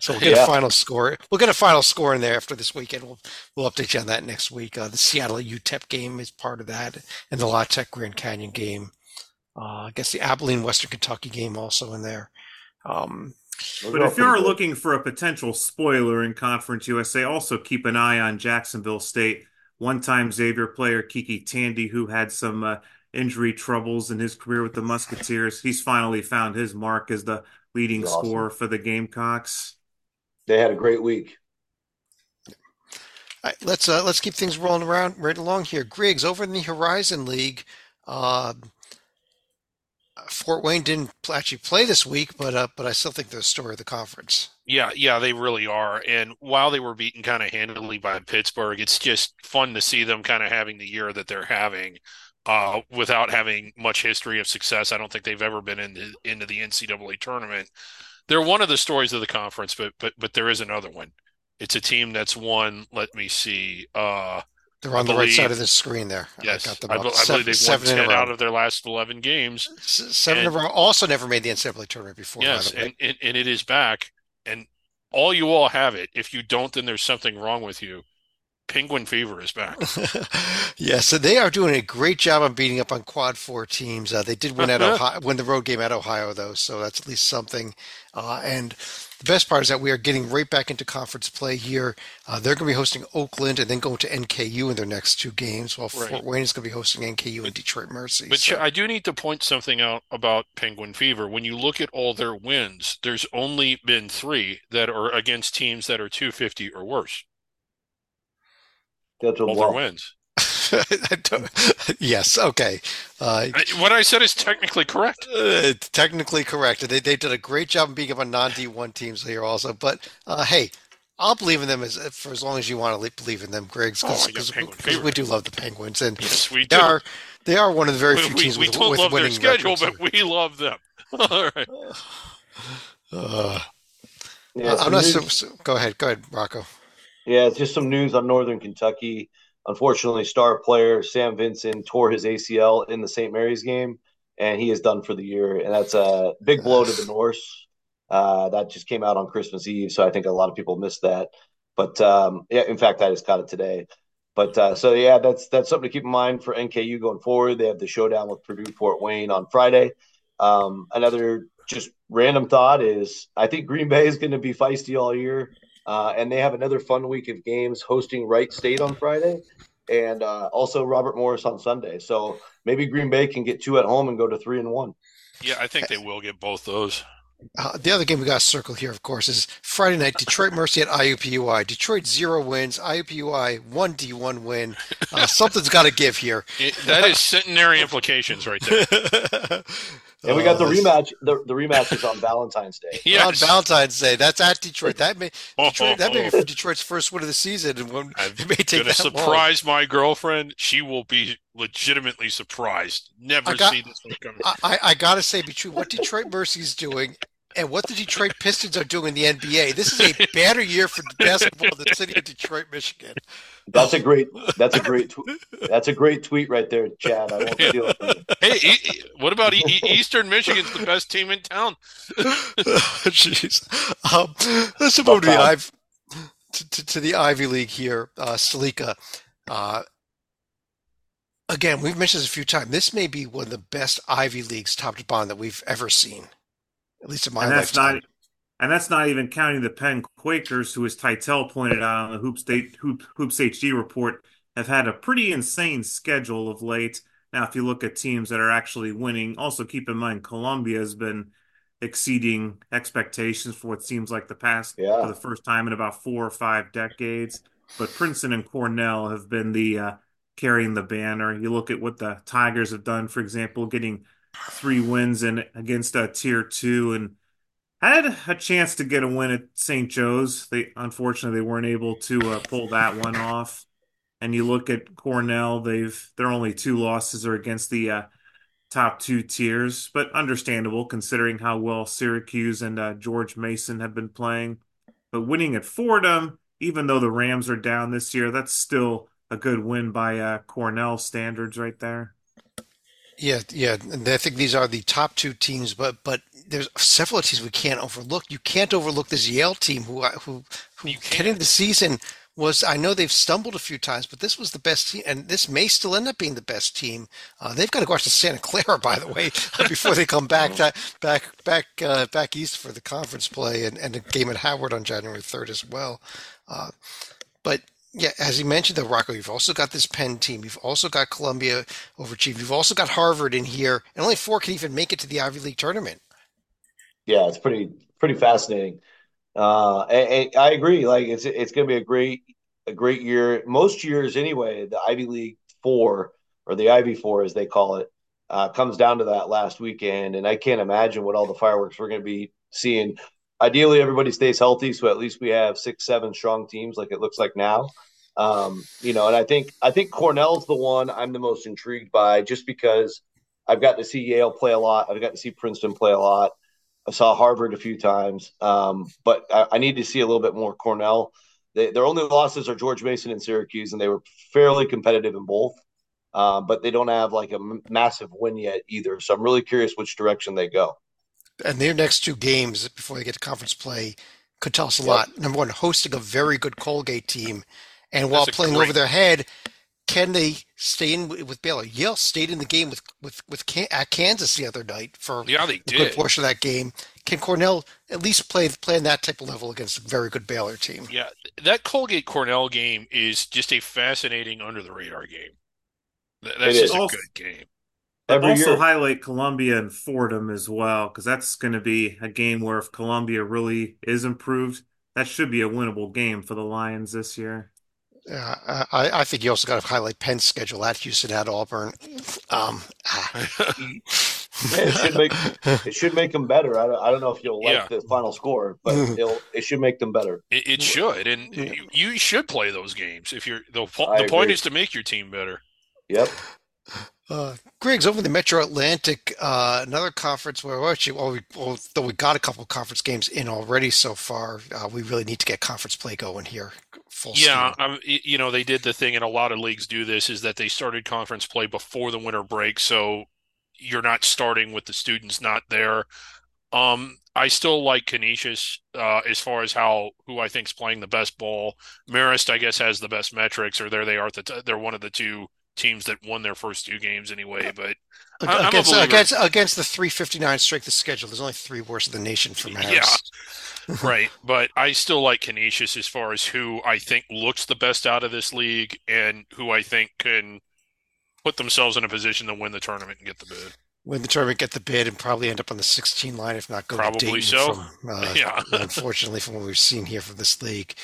So we'll get a final score. We'll get a final score in there after this weekend. We'll update you on that next week. The Seattle UTEP game is part of that, and the La Tech Grand Canyon game. I guess the Abilene Western Kentucky game also in there. But if you're looking for a potential spoiler in Conference USA, also keep an eye on Jacksonville State. One-time Xavier player Kiki Tandy, who had some injury troubles in his career with the Musketeers, he's finally found his mark as the leading scorer for the Gamecocks. They had a great week. All right, let's keep things rolling around right along here. Griggs, over in the Horizon League, Fort Wayne didn't actually play this week, but I still think they're the story of the conference. Yeah, they really are. And while they were beaten kind of handily by Pittsburgh, it's just fun to see them kind of having the year that they're having without having much history of success. I don't think they've ever been into the NCAA tournament. They're one of the stories of the conference, but there is another one. It's a team that's won. Let me see. They're on the right side of the screen there. Yes, I believe they've won 10 out of their last 11 games. 7 of them also never made the NCAA tournament before. Yes, and it is back. And all you have it. If you don't, then there's something wrong with you. Penguin fever is back. Yeah, so they are doing a great job on beating up on quad four teams. They did win at Ohio, win the road game at Ohio, though, so that's at least something. And the best part is that we are getting right back into conference play here. They're going to be hosting Oakland and then going to NKU in their next two games, while Fort Wayne is going to be hosting NKU and Detroit Mercy. But so. I do need to point something out about Penguin fever. When you look at all their wins, there's only been three that are against teams that are 250 or worse. That's a lot. Wins. Yes. Okay. What I said is technically correct. Technically correct. They did a great job of being up on non-D1 teams here also. But, hey, I'll believe in them for as long as you want to believe in them, Griggs, because we do love the Penguins. And yes, we do. They are one of the very few teams with winning records. We don't love their schedule, but we love them. All right. Yeah, I'm not so go ahead, Rocco. Yeah, it's just some news on Northern Kentucky. Unfortunately, star player Sam Vincent tore his ACL in the St. Mary's game, and he is done for the year. And that's a big blow to the Norse. That just came out on Christmas Eve, so I think a lot of people missed that. But, yeah, in fact, I just caught it today. But so, yeah, that's something to keep in mind for NKU going forward. They have the showdown with Purdue Fort Wayne on Friday. Another just random thought is I think Green Bay is going to be feisty all year. And they have another fun week of games hosting Wright State on Friday and also Robert Morris on Sunday. So maybe Green Bay can get two at home and go to 3-1. Yeah, I think they will get both those. The other game we got to circle here, of course, is Friday night, Detroit Mercy at IUPUI. Detroit 0 wins, IUPUI 1 D1 win. Something's got to give here. That is centenary implications right there. And we got the rematch. The rematch is on Valentine's Day. Yes. On Valentine's Day, that's at Detroit. That may be Detroit's first win of the season. And it may take that surprise long. My girlfriend. She will be legitimately surprised. Never seen this one coming. I gotta say, between what Detroit Mercy's doing and what the Detroit Pistons are doing in the NBA, this is a better year for basketball in the city of Detroit, Michigan. That's a great tweet right there, Chad. I won't steal it from you. Hey, what about Eastern Michigan's the best team in town? Jeez, let's move to the Ivy League here, Sleka. Again, we've mentioned this a few times. This may be one of the best Ivy Leagues top to bottom that we've ever seen. At least in my lifetime. That's not even counting the Penn Quakers, who, as Titel pointed out on the Hoops HD report, have had a pretty insane schedule of late. Now, if you look at teams that are actually winning, also keep in mind Columbia has been exceeding expectations for what seems like the past for the first time in about 4 or 5 decades. But Princeton and Cornell have been the carrying the banner. You look at what the Tigers have done, for example, getting 3 wins and against Tier 2, and had a chance to get a win at St. Joe's. Unfortunately, they weren't able to pull that one off. And you look at Cornell; their only 2 losses are against the top 2 tiers, but understandable considering how well Syracuse and George Mason have been playing. But winning at Fordham, even though the Rams are down this year, that's still a good win by Cornell standards, right there. Yeah, and I think these are the top 2 teams, but there's several teams we can't overlook. You can't overlook this Yale team, who heading the season was. I know they've stumbled a few times, but this was the best team, and this may still end up being the best team. They've got to go out to Santa Clara, by the way, before they come back east for the conference play and a game at Howard on January 3rd as well. But. Yeah, as you mentioned, though, Rocco, you've also got this Penn team. You've also got Columbia overachieved. You've also got Harvard in here, and only 4 can even make it to the Ivy League tournament. Yeah, it's pretty fascinating. And I agree. Like it's going to be a great year. Most years, anyway, the Ivy League 4 or the Ivy 4, as they call it, comes down to that last weekend. And I can't imagine what all the fireworks we're going to be seeing. Ideally, everybody stays healthy, so at least we have 6-7 strong teams, like it looks like now. And I think Cornell's the one I'm the most intrigued by, just because I've gotten to see Yale play a lot. I've gotten to see Princeton play a lot. I saw Harvard a few times, but I need to see a little bit more Cornell. Their only losses are George Mason and Syracuse, and they were fairly competitive in both, but they don't have like a massive win yet either. So I'm really curious which direction they go. And their next 2 games before they get to conference play could tell us a lot. Number one, hosting a very good Colgate team, And while playing over their head, can they stay in with Baylor? Yale stayed in the game with Kansas the other night for a good portion of that game. Can Cornell at least play in that type of level against a very good Baylor team? Yeah, that Colgate-Cornell game is just a fascinating under-the-radar game. That's just a good game. Also highlight Columbia and Fordham as well, because that's going to be a game where if Columbia really is improved, that should be a winnable game for the Lions this year. Yeah, I think you also got to highlight Penn's schedule at Houston, at Auburn. It should make them better. I don't know if you'll like the final score, but it should make them better. It should, and you should play those games. If you're the point is to make your team better. Yep. Griggs, over the Metro Atlantic, another conference where although we got a couple of conference games in already so far, we really need to get conference play going here. They did the thing, and a lot of leagues do this, is that they started conference play before the winter break, so you're not starting with the students not there. I still like Canisius as far as who I think is playing the best ball. Marist, I guess, has the best metrics, or there they are. They're one of the two teams that won their first two games anyway, but against the 359 strength of schedule, there's only three worse than the nation for Marist. Yeah, right. But I still like Canisius as far as who I think looks the best out of this league and who I think can put themselves in a position to win the tournament and get the bid. And probably end up on the 16 line, if not go probably to Dayton. So. Unfortunately, from what we've seen here from this league.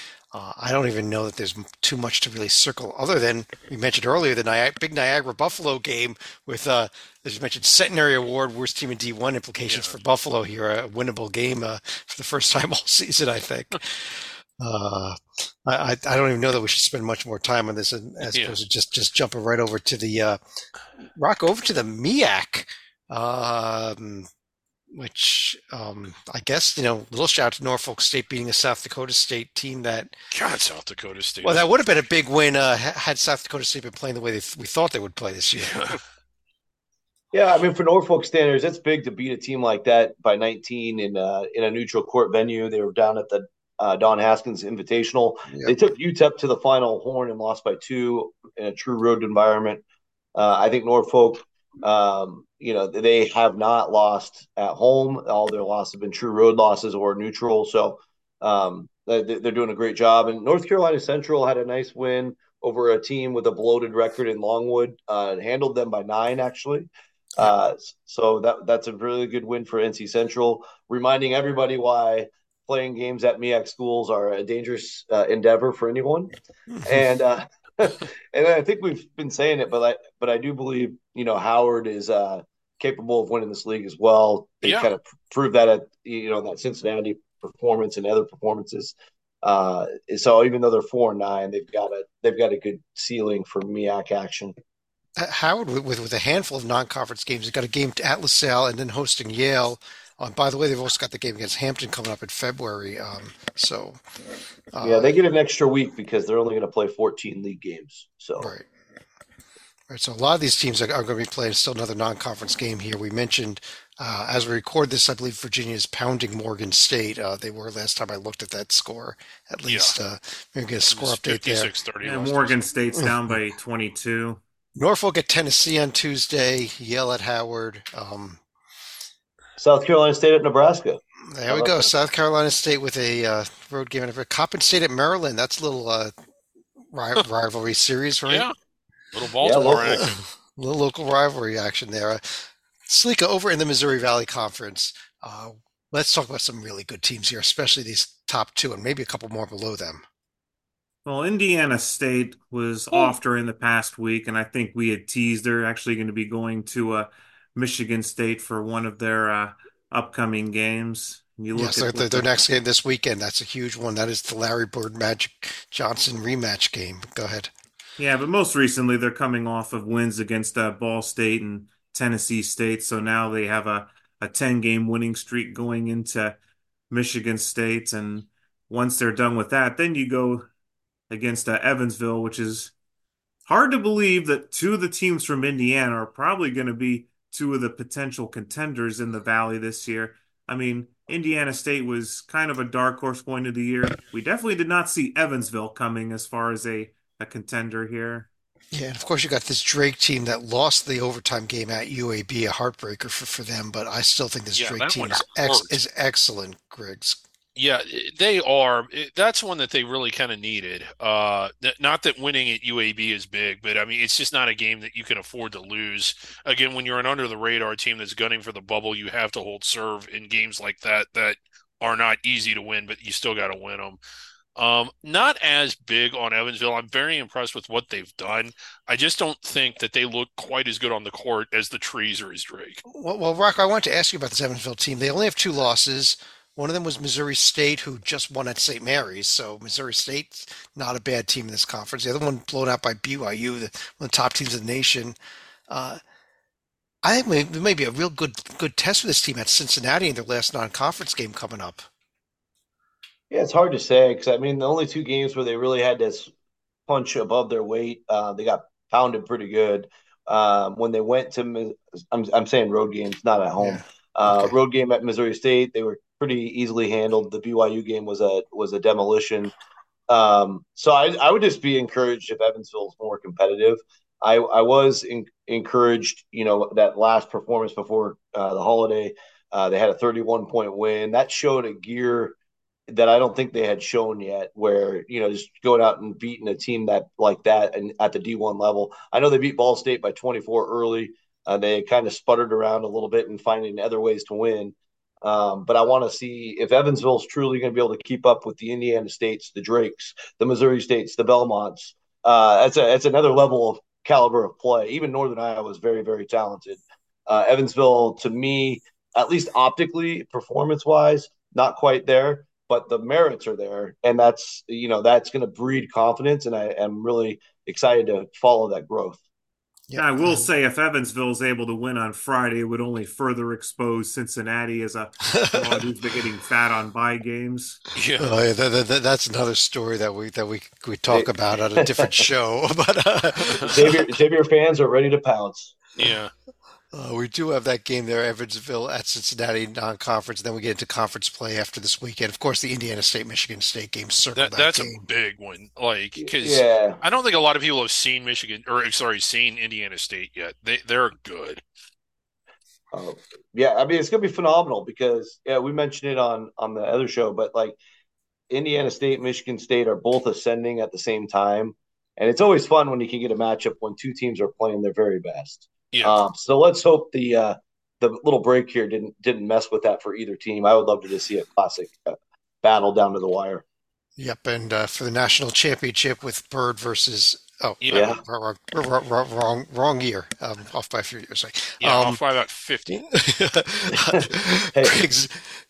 I don't even know that there's too much to really circle other than we mentioned earlier, the big Niagara-Buffalo game with, as you mentioned, Centenary Award, worst team in D1 implications for Buffalo here, a winnable game for the first time all season, I think. I don't even know that we should spend much more time on this as opposed to just jumping right over to the MEAC, which I guess, little shout out to Norfolk State beating a South Dakota State team that... God, South Dakota State. Well, that would have been a big win had South Dakota State been playing the way we thought they would play this year. Yeah, I mean, for Norfolk standards, it's big to beat a team like that by 19 in a neutral court venue. They were down at the Don Haskins Invitational. Yep. They took UTEP to the final horn and lost by 2 in a true road environment. I think Norfolk... they have not lost at home. All their losses have been true road losses or neutral. So they're doing a great job. And North Carolina Central had a nice win over a team with a bloated record in Longwood and handled them by 9, actually. So that's a really good win for NC Central, reminding everybody why playing games at MEAC schools are a dangerous endeavor for anyone. And, and I think we've been saying it, but I do believe Howard is capable of winning this league as well. They kind of proved that at that Cincinnati performance and other performances. So even though they're 4-9, they've got a good ceiling for MEAC action. Howard with a handful of non-conference games, they've got a game at LaSalle and then hosting Yale. By the way, they've also got the game against Hampton coming up in February. They get an extra week because they're only going to play 14 league games. So right. So a lot of these teams are going to be playing still another non-conference game here. We mentioned as we record this, I believe Virginia is pounding Morgan State. They were last time I looked at that score. At least maybe get a score update there. Morgan State's down by 22. Norfolk at Tennessee on Tuesday. Yale at Howard. South Carolina State at Nebraska. There we go. South Carolina State with a road game. Coppin State at Maryland. That's a little rivalry series, right? Yeah. Little Baltimore action. Little local rivalry action there. Sleka, over in the Missouri Valley Conference. Let's talk about some really good teams here, especially these top two and maybe a couple more below them. Well, Indiana State was off during the past week, and I think we had teased they're actually going to be going to Michigan State for one of their upcoming games. Their next game this weekend. That's a huge one. That is the Larry Bird Magic Johnson rematch game. Go ahead. Yeah, but most recently they're coming off of wins against Ball State and Tennessee State. So now they have a 10-game winning streak going into Michigan State. And once they're done with that, then you go against Evansville, which is hard to believe that two of the teams from Indiana are probably going to be two of the potential contenders in the Valley this year. I mean, Indiana State was kind of a dark horse going into the year. We definitely did not see Evansville coming as far as a contender here. Yeah, and of course you got this Drake team that lost the overtime game at UAB, a heartbreaker for them, but I still think this Drake team is excellent, Griggs. Yeah, they are. That's one that they really kind of needed. Not that winning at UAB is big, but I mean, it's just not a game that you can afford to lose. Again, when you're an under-the-radar team that's gunning for the bubble, you have to hold serve in games like that that are not easy to win, but you still got to win them. Not as big on Evansville. I'm very impressed with what they've done. I just don't think that they look quite as good on the court as the trees or as Drake. Well, Rock, I wanted to ask you about this Evansville team. They only have 2 losses. One of them was Missouri State, who just won at St. Mary's. So Missouri State's not a bad team in this conference. The other one blown out by BYU, one of the top teams in the nation. I think there may be a real good test for this team at Cincinnati in their last non-conference game coming up. Yeah, it's hard to say because, I mean, the only 2 games where they really had to punch above their weight, they got pounded pretty good. When they went to – I'm saying road games, not at home. Yeah. Road game at Missouri State, they were pretty easily handled. The BYU game was a demolition. So I would just be encouraged if Evansville is more competitive. I was encouraged, that last performance before the holiday. They had a 31-point win. That showed a gear – that I don't think they had shown yet, where, just going out and beating a team like that and at the D1 level. I know they beat Ball State by 24 early. They kind of sputtered around a little bit and finding other ways to win. But I want to see if Evansville is truly going to be able to keep up with the Indiana States, the Drakes, the Missouri States, the Belmonts. That's another level of caliber of play. Even Northern Iowa is very, very talented. Evansville, to me, at least optically, performance-wise, not quite there. But the merits are there, and that's going to breed confidence, and I am really excited to follow that growth. Yeah, I will say if Evansville is able to win on Friday, it would only further expose Cincinnati as a squad who's been getting fat on bye games. Yeah, that's another story that we talk about on a different show. But Xavier fans are ready to pounce. Yeah. We do have that game there, Evansville at Cincinnati, non-conference. Then we get into conference play after this weekend. Of course, the Indiana State-Michigan State game. That's a big one. I don't think a lot of people have seen seen Indiana State yet. They're good. Yeah, I mean, it's going to be phenomenal because, we mentioned it on the other show, but Indiana State, Michigan State are both ascending at the same time. And it's always fun when you can get a matchup when 2 teams are playing their very best. Yeah. So let's hope the little break here didn't mess with that for either team. I would love to just see a classic battle down to the wire. Yep, and for the national championship with Bird versus wrong year, off by a few years. Off by about 50. Hey.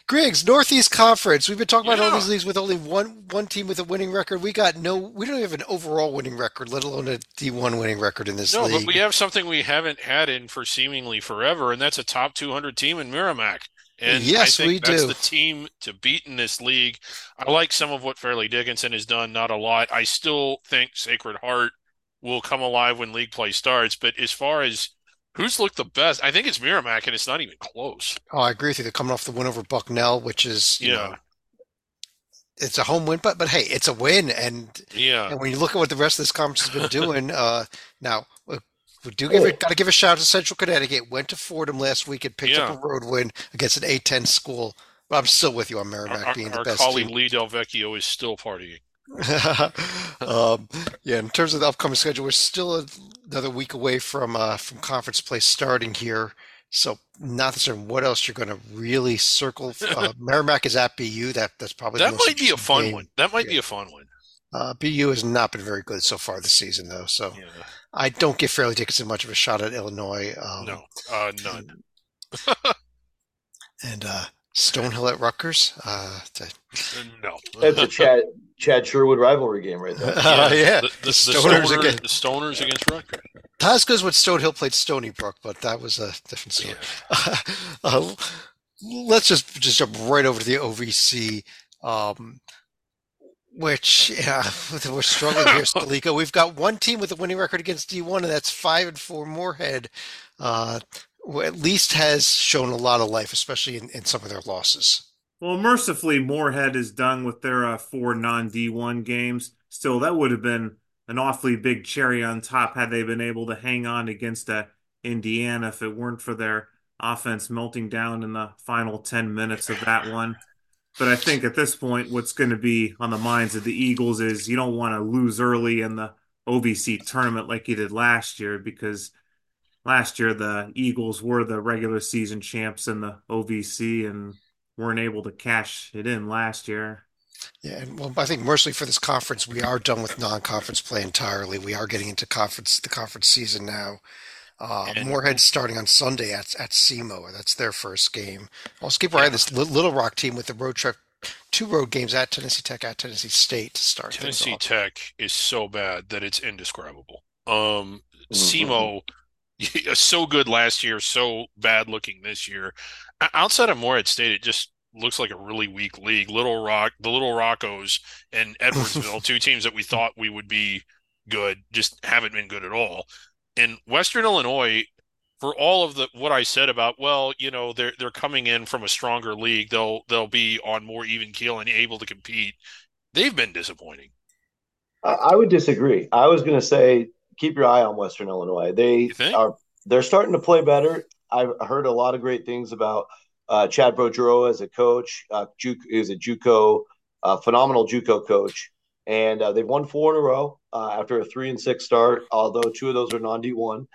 Griggs, Northeast Conference. We've been talking about all these leagues with only one team with a winning record. We don't have an overall winning record, let alone a D1 winning record in this league. No, but we have something we haven't had in for seemingly forever, and that's a top 200 team in Merrimack. And yes, I think that's the team to beat in this league. I like some of what Fairleigh Dickinson has done, not a lot. I still think Sacred Heart will come alive when league play starts. But as far as who's looked the best, I think it's Merrimack, and it's not even close. Oh, I agree with you. They're coming off the win over Bucknell, which is, it's a home win. But hey, it's a win. And when you look at what the rest of this conference has been doing, now – we do give a shout out to Central Connecticut. Went to Fordham last week and picked up a road win against an A-10 school. Well, I'm still with you on Merrimack being the best team. Our colleague Lee Del Vecchio is still partying. In terms of the upcoming schedule, we're still another week away from conference play starting here. So not certain what else you're going to really circle. Merrimack is at BU. That's probably that might be a fun game. That might be a fun one. BU has not been very good so far this season, though. So I don't give Fairleigh Dickinson much of a shot at Illinois. None. And Stonehill at Rutgers. No. That's a Chad Sherwood rivalry game right there. The Stoners against Rutgers. Not as good as what Stonehill played Stony Brook, but that was a different story. Yeah. Let's just jump right over to the OVC. We're struggling here, Sleka. We've got one team with a winning record against D1, and that's 5-4 Moorhead, who at least has shown a lot of life, especially in some of their losses. Well, mercifully, Moorhead is done with their four non-D1 games. Still, that would have been an awfully big cherry on top had they been able to hang on against Indiana if it weren't for their offense melting down in the final 10 minutes of that one. But I think at this point, what's going to be on the minds of the Eagles is you don't want to lose early in the OVC tournament like you did last year, because last year the Eagles were the regular season champs in the OVC and weren't able to cash it in last year. Yeah, and well, I think mostly for this conference, we are done with non-conference play entirely. We are getting into the conference season now. Moorhead's starting on Sunday at SEMO. That's their first game. I'll skip right this Little Rock team with the road trip, two road games at Tennessee Tech, at Tennessee State to start. Tennessee Tech is so bad that it's indescribable. SEMO, so good last year, so bad looking this year. Outside of Moorhead State, it just looks like a really weak league. Little Rock, the Little Rockos, and Edwardsville, two teams that we thought we would be good, just haven't been good at all. And Western Illinois, for all of what I said about, well, you know, they're coming in from a stronger league, they'll be on more even keel and able to compete. They've been disappointing. I would disagree. I was going to say keep your eye on Western Illinois. They're starting to play better. I've heard a lot of great things about Chad Brodeur as a coach. Is a JUCO, phenomenal JUCO coach. And they've won four in a row after a 3-6 start, although two of those are non-D1.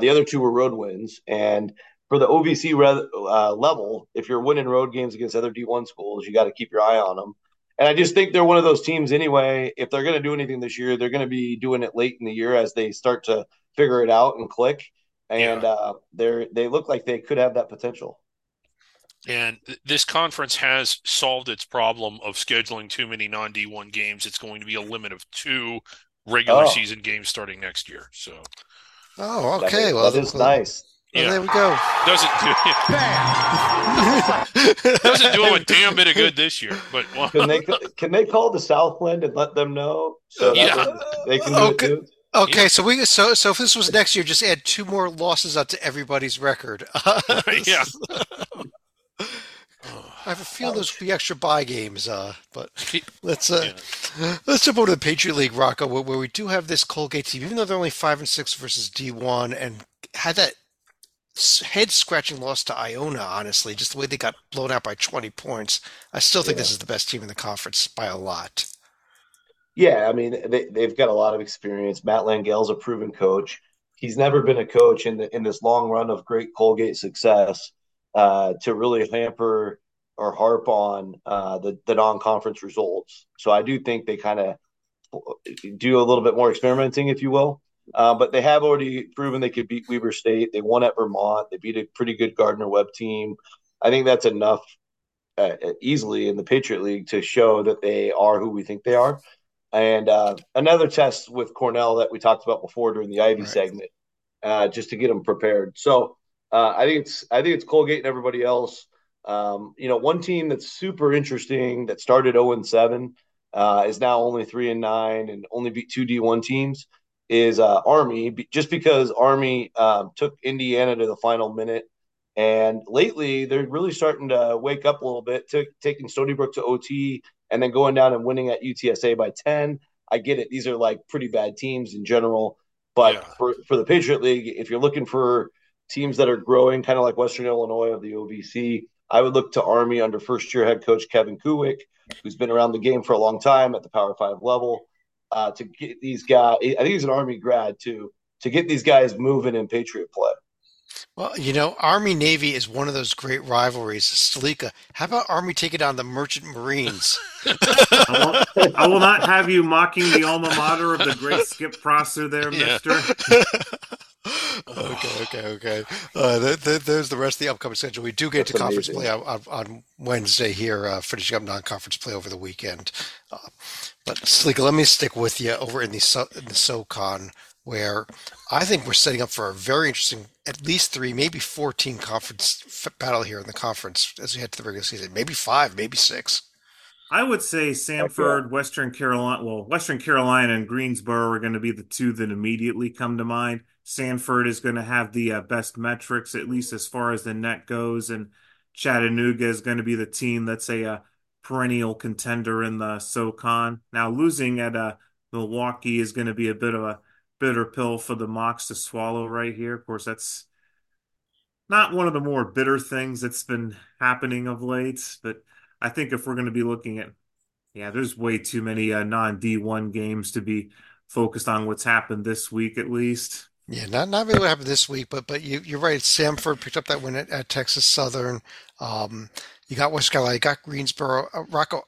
The other two were road wins. And for the OVC level, if you're winning road games against other D1 schools, you got to keep your eye on them. And I just think they're one of those teams anyway. If they're going to do anything this year, they're going to be doing it late in the year as they start to figure it out and click. And they look like they could have that potential. And this conference has solved its problem of scheduling too many non-D1 games. It's going to be a limit of two regular season games starting next year. So, okay. Well, that's nice. Well, yeah. There we go. Doesn't do a damn bit of good this year. But well. Can they call the Southland and let them know so that they can do it too? Okay, yeah. so if this was next year, just add two more losses up to everybody's record. Yeah. I have a feeling those will be extra bye games, but let's jump over to the Patriot League, Rocco, where we do have this Colgate team, even though they're only 5-6 versus D1, and had that head-scratching loss to Iona, honestly, just the way they got blown out by 20 points. I still think this is the best team in the conference by a lot. Yeah, I mean, they've got a lot of experience. Matt Langell's a proven coach. He's never been a coach in this long run of great Colgate success. To really hamper or harp on the non-conference results. So I do think they kind of do a little bit more experimenting, if you will. But they have already proven they could beat Weber State. They won at Vermont. They beat a pretty good Gardner-Webb team. I think that's enough easily in the Patriot League to show that they are who we think they are. And another test with Cornell that we talked about before during the Ivy segment, just to get them prepared. So I think it's Colgate and everybody else. One team that's super interesting that started 0-7 is now only 3-9 and only beat two D1 teams is Army. Just because Army took Indiana to the final minute, and lately they're really starting to wake up a little bit, taking Stony Brook to OT and then going down and winning at UTSA by 10. I get it; these are like pretty bad teams in general, but for the Patriot League, if you're looking for teams that are growing, kind of like Western Illinois of the OVC, I would look to Army under first-year head coach Kevin Kuick, who's been around the game for a long time at the Power 5 level, to get these guys – I think he's an Army grad, too – to get these guys moving in Patriot play. Well, Army-Navy is one of those great rivalries. Sleka, how about Army taking on the Merchant Marines? I will not have you mocking the alma mater of the great Skip Prosser there, mister. Okay. There's the rest of the upcoming schedule. We do get to conference play on Wednesday here, finishing up non-conference play over the weekend. But Sleka, let me stick with you over in the SoCon, where I think we're setting up for a very interesting, at least 3, maybe 4 team conference battle here in the conference as we head to the regular season. Maybe 5, maybe 6. I would say Samford, Western Carolina and Greensboro are going to be the two that immediately come to mind. Samford is going to have the best metrics, at least as far as the net goes, and Chattanooga is going to be the team that's a perennial contender in the SoCon. Now, losing at Milwaukee is going to be a bit of a bitter pill for the Mocs to swallow right here. Of course, that's not one of the more bitter things that's been happening of late, but I think if we're going to be looking at, there's way too many non-D1 games to be focused on what's happened this week at least. Yeah, not really what happened this week, but you're right. Samford picked up that win at Texas Southern. You got West Carolina, you got Greensboro. Rocco,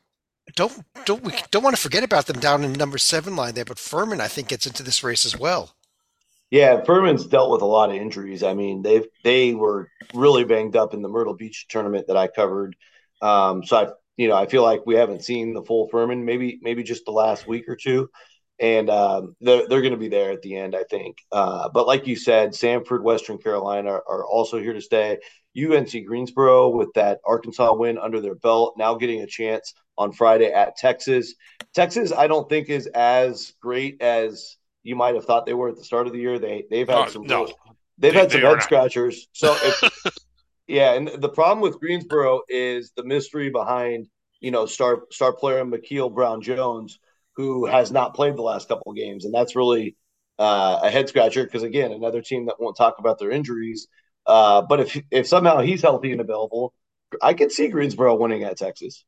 we don't want to forget about them down in number 7 line there, but Furman, I think, gets into this race as well. Yeah, Furman's dealt with a lot of injuries. I mean, they were really banged up in the Myrtle Beach tournament that I covered. So I feel like we haven't seen the full Furman, maybe just the last week or two. And they're going to be there at the end, I think. But like you said, Samford, Western Carolina are also here to stay. UNC Greensboro, with that Arkansas win under their belt, now getting a chance on Friday at Texas. Texas, I don't think, is as great as you might have thought they were at the start of the year. They've had some head scratchers. So, and the problem with Greensboro is the mystery behind star player Mekeel Brown-Jones, who has not played the last couple of games. And that's really a head scratcher because, again, another team that won't talk about their injuries. But if somehow he's healthy and available, I could see Greensboro winning at Texas.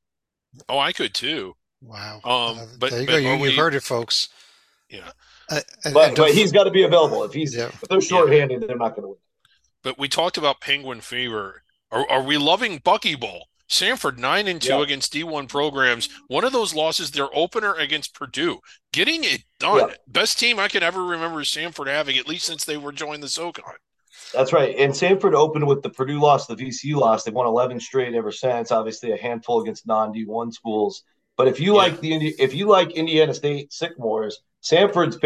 Oh, I could too. Wow. But there you go. You've heard it, folks. Yeah. But he's got to be available. If they're shorthanded, they're not going to win. But we talked about Penguin Fever. Are we loving Buckyball? Samford 9-2 against D1 programs. One of those losses, their opener against Purdue, getting it done. Yeah. Best team I can ever remember Samford having, at least since they were joined the SoCon. That's right. And Samford opened with the Purdue loss, the VCU loss. They won 11 straight ever since. Obviously, a handful against non-D1 schools. But if you like Indiana State Sycamores, Samford's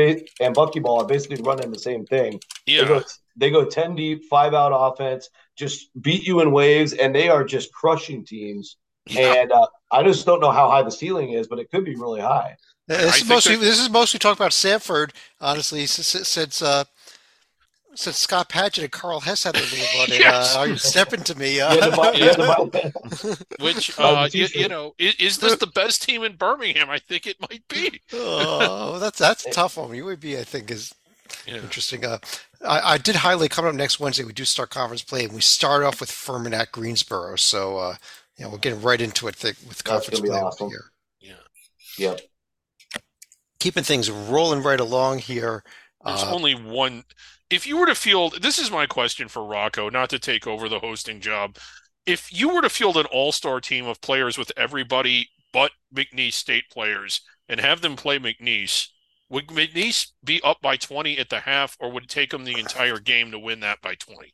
and Buckyball are basically running the same thing. Yeah. They go 10 deep, 5-out offense. Just beat you in waves, and they are just crushing teams. Yeah. And I just don't know how high the ceiling is, but it could be really high. This is mostly talk about Samford, honestly, since Scott Padgett and Carl Hess had their little buddy. Are you stepping to me? Which, is this the best team in Birmingham? I think it might be. Oh, that's a tough one. UAB, I think, is – yeah. Interesting. I did highlight coming up next Wednesday. We do start conference play, and we start off with Furman at Greensboro. So, we'll get right into it with conference play awesome. Here. Yeah. Yep. Keeping things rolling right along here. There's only one. If you were to field, this is my question for Rocco, not to take over the hosting job. If you were to field an all-star team of players with everybody but McNeese State players and have them play McNeese, would McNeese be up by 20 at the half, or would it take them the entire game to win that by 20?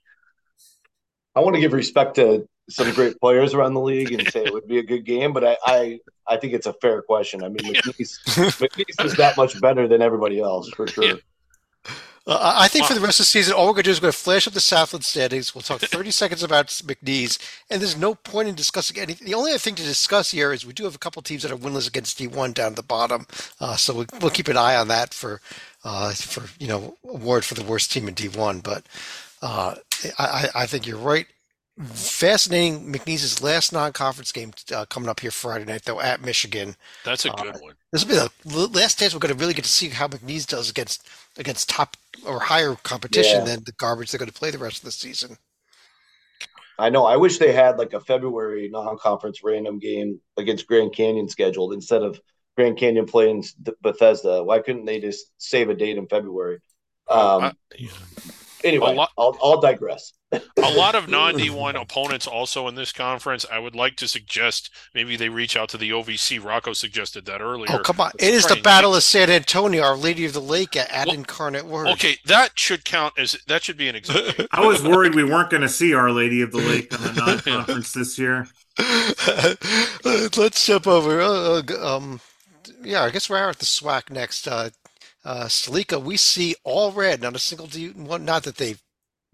I want to give respect to some great players around the league and say it would be a good game, but I think it's a fair question. I mean, McNeese is that much better than everybody else, for sure. Yeah. I think for the rest of the season, all we're going to do is going to flash up the Southland standings. We'll talk 30 seconds about McNeese, and there's no point in discussing anything. The only other thing to discuss here is we do have a couple teams that are winless against D1 down at the bottom, so we'll keep an eye on that for award for the worst team in D1. But I think you're right. Fascinating. McNeese's last non-conference game coming up here Friday night, though, at Michigan. That's a good one. This will be the last chance we're going to really get to see how McNeese does against top or higher competition than the garbage they're going to play the rest of the season. I know. I wish they had a February non-conference random game against Grand Canyon scheduled instead of Grand Canyon playing Bethesda. Why couldn't they just save a date in February? Anyway, I'll digress. A lot of non-D1 opponents also in this conference. I would like to suggest maybe they reach out to the OVC. Rocco suggested that earlier. Oh, come on. It is the Battle of San Antonio, Our Lady of the Lake at Incarnate Word. Okay, that should count as – that should be an example. I was worried we weren't going to see Our Lady of the Lake on the non-conference this year. Let's jump over. I guess we're at the SWAC next. Sleka, we see all red, not a single D1. Not that they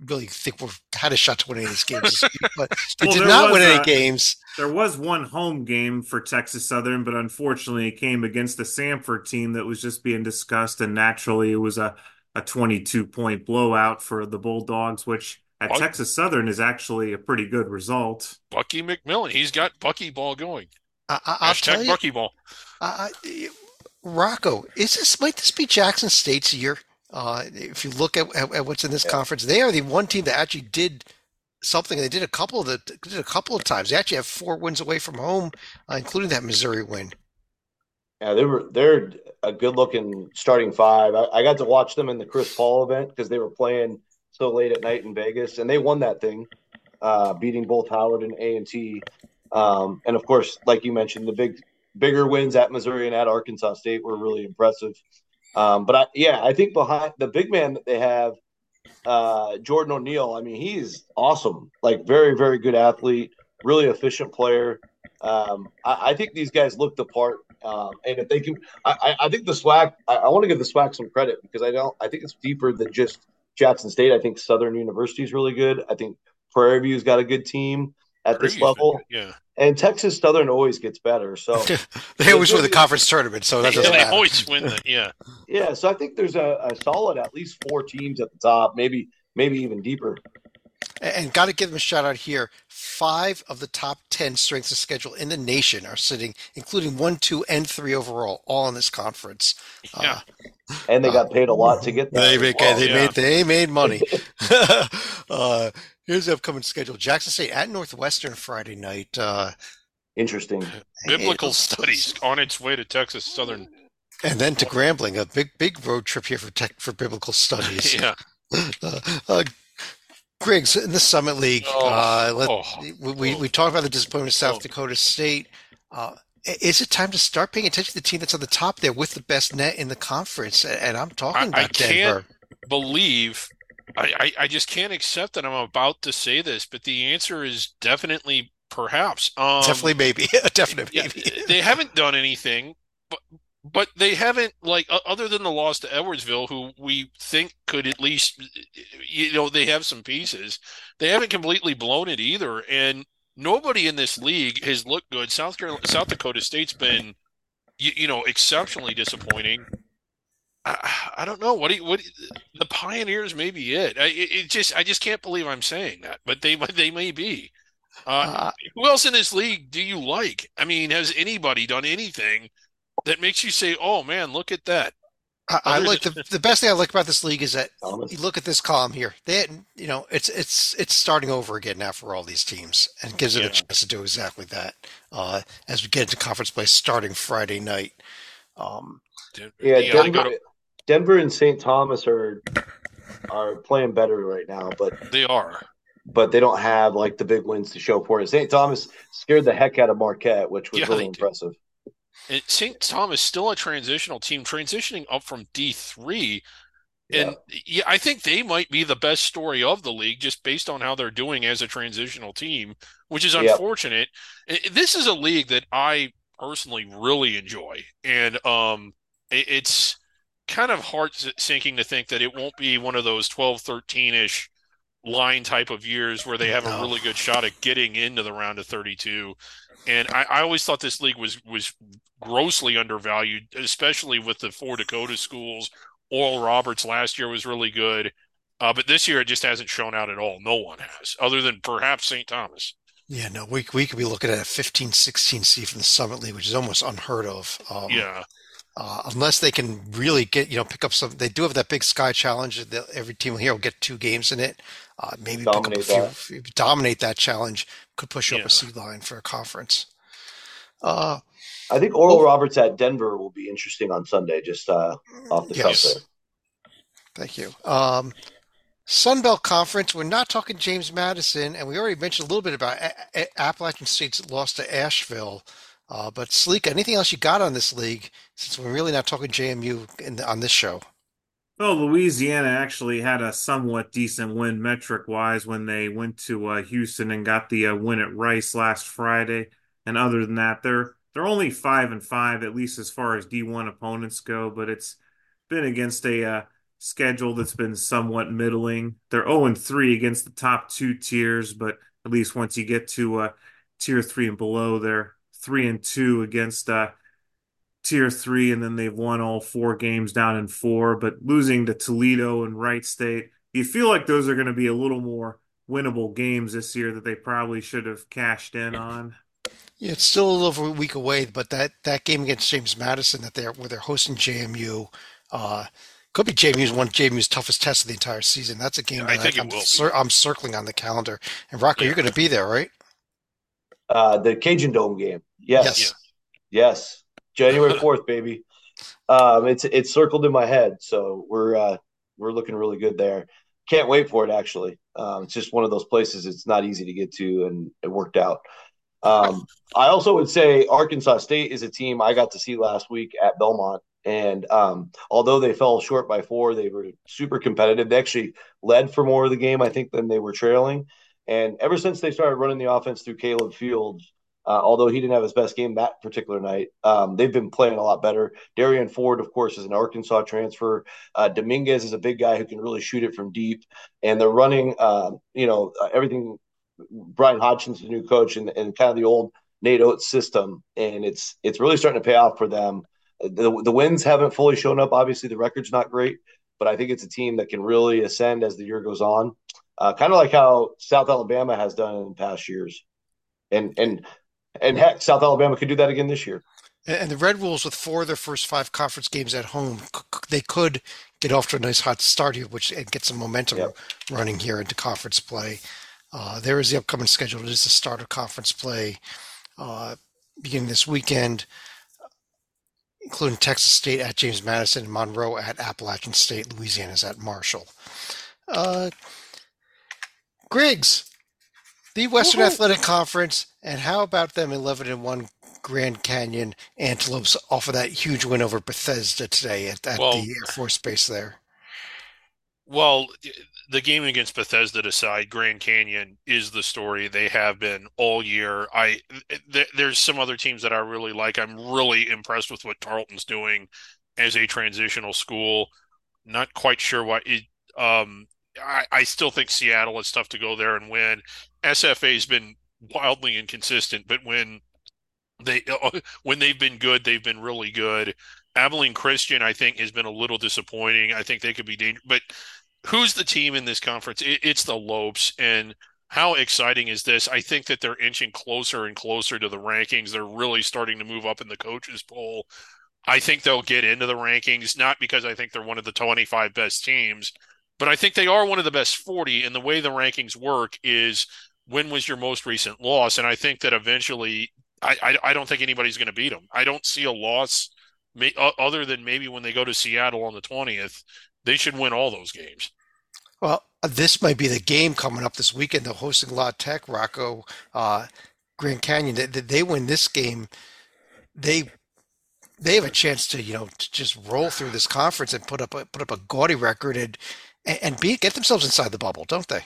really think we've had a shot to win any of these games, but they did not win any games. There was one home game for Texas Southern, but unfortunately it came against the Samford team that was just being discussed, and naturally it was a 22-point blowout for the Bulldogs, which at Texas Southern is actually a pretty good result. Bucky McMillan, he's got Buckyball going. I'll tell you, Buckyball. Rocco, might this be Jackson State's year? If you look at what's in this conference, they are the one team that actually did something. They did a couple of times. They actually have 4 wins away from home, including that Missouri win. Yeah, they're a good-looking starting 5. I got to watch them in the Chris Paul event because they were playing so late at night in Vegas, and they won that thing, beating both Howard and A&T. And, of course, like you mentioned, the bigger wins at Missouri and at Arkansas State were really impressive. But, I think behind the big man that they have, Jordan O'Neal, I mean, he's awesome. Like, very, very good athlete, really efficient player. I think these guys look the part. And if they can, I think the SWAC, I want to give the SWAC some credit because I think it's deeper than just Jackson State. I think Southern University is really good. I think Prairie View's got a good team at this level. Yeah. And Texas Southern always gets better. So they always win the conference tournament. So that doesn't matter. They always win the, yeah. Yeah. So I think there's a solid, at least 4 teams at the top, maybe even deeper. And got to give them a shout out here. 5 of the top 10 strengths of schedule in the nation are sitting, including 1, 2, and 3 overall, all in this conference. Yeah. And they got paid a lot to get there. They made money. Here's the upcoming schedule: Jackson State at Northwestern Friday night. Interesting. Biblical studies on its way to Texas Southern, and then to Grambling. A big road trip here for biblical studies. Yeah. Griggs, in the Summit League, we talked about the disappointment of South Dakota State. Is it time to start paying attention to the team that's on the top there with the best net in the conference? And I'm talking about Denver. I just can't accept that I'm about to say this, but the answer is definitely perhaps. Definitely maybe. Definitely maybe. Yeah, they haven't done anything, but they haven't, like, other than the loss to Edwardsville, who we think could at least, they have some pieces. They haven't completely blown it either, and nobody in this league has looked good. South Dakota State's been, exceptionally disappointing. I don't know what the Pioneers may be it. I just can't believe I'm saying that, but they may be. Who else in this league do you like? I mean, has anybody done anything that makes you say, oh, man, look at that? I like the best thing I like about this league is that you look at this column here. They, it's starting over again now for all these teams, and gives it a chance to do exactly that as we get into conference play starting Friday night. Denver and St. Thomas are playing better right now, but they don't have like the big wins to show for it. St. Thomas scared the heck out of Marquette, which was really impressive. And St. Thomas still a transitional team, transitioning up from D3, and I think they might be the best story of the league just based on how they're doing as a transitional team, which is unfortunate. Yep. This is a league that I personally really enjoy, and it's kind of heart-sinking to think that it won't be one of those 12, 13-ish line type of years where they have a really good shot at getting into the round of 32. And I always thought this league was grossly undervalued, especially with the 4 Dakota schools. Oral Roberts last year was really good. But this year it just hasn't shown out at all. No one has, other than perhaps St. Thomas. Yeah, no, we could be looking at a 15-16 seed from the Summit League, which is almost unheard of. Unless they can really get, pick up some. They do have that Big Sky Challenge. Every team here will get 2 games in it. Maybe dominate pick up a few, dominate that challenge. Could push up a seed line for a conference. I think Oral Roberts at Denver will be interesting on Sunday, just off the top there. Thank you. Sunbelt Conference, we're not talking James Madison, and we already mentioned a little bit about Appalachian State's loss to Asheville. But Sleka, anything else you got on this league, since we're really not talking JMU on this show? Well, Louisiana actually had a somewhat decent win metric-wise when they went to Houston and got the win at Rice last Friday. And other than that, they're only 5-5, at least as far as D1 opponents go. But it's been against a schedule that's been somewhat middling. They're 0-3 against the top 2 tiers, but at least once you get to Tier 3 and below, they're 3-2 against Tier 3, and then they've won all 4 games down in 4, but losing to Toledo and Wright State, you feel like those are going to be a little more winnable games this year that they probably should have cashed in on. Yeah, it's still a little over a week away, but that game against James Madison where they're hosting JMU, could be JMU's one of JMU's toughest tests of the entire season. That's a game I'm circling on the calendar. And Rocco, you're going to be there, right? The Cajun Dome game. Yes. January 4th, baby. It's circled in my head, so we're looking really good there. Can't wait for it. Actually, it's just one of those places it's not easy to get to, and it worked out. I also would say Arkansas State is a team I got to see last week at Belmont, and although they fell short by 4, they were super competitive. They actually led for more of the game, I think, than they were trailing. And ever since they started running the offense through Caleb Fields, although he didn't have his best game that particular night, they've been playing a lot better. Darian Ford, of course, is an Arkansas transfer. Dominguez is a big guy who can really shoot it from deep. And they're running, everything. Brian Hodgson's the new coach and kind of the old Nate Oates system. And it's really starting to pay off for them. The wins haven't fully shown up. Obviously, the record's not great, but I think it's a team that can really ascend as the year goes on. Kind of like how South Alabama has done in past years. And heck, South Alabama could do that again this year. And the Red Wolves, with 4 of their first 5 conference games at home, they could get off to a nice hot start here, and get some momentum running here into conference play. There is the upcoming schedule. It is the start of conference play beginning this weekend, including Texas State at James Madison, Monroe at Appalachian State, Louisiana's at Marshall. Griggs. The Western Athletic Conference, and how about them 11-1 Grand Canyon Antelopes off of that huge win over Bethesda today at the Air Force Base there? Well, the game against Bethesda aside, Grand Canyon is the story. They have been all year. There's some other teams that I really like. I'm really impressed with what Tarleton's doing as a transitional school. Not quite sure why. I still think Seattle is tough to go there and win. SFA's been wildly inconsistent, but when they've been good, they've been really good. Abilene Christian, I think, has been a little disappointing. I think they could be dangerous. But who's the team in this conference? It's the Lopes. And how exciting is this? I think that they're inching closer and closer to the rankings. They're really starting to move up in the coaches' poll. I think they'll get into the rankings, not because I think they're one of the 25 best teams, but I think they are one of the best 40, and the way the rankings work is when was your most recent loss? And I think that eventually I don't think anybody's going to beat them. I don't see a loss other than maybe when they go to Seattle on the 20th. They should win all those games. Well, this might be the game coming up this weekend. They're hosting La Tech, Rocco, Grand Canyon. They win this game. They have a chance to just roll through this conference and put up a gaudy record and get themselves inside the bubble, don't they?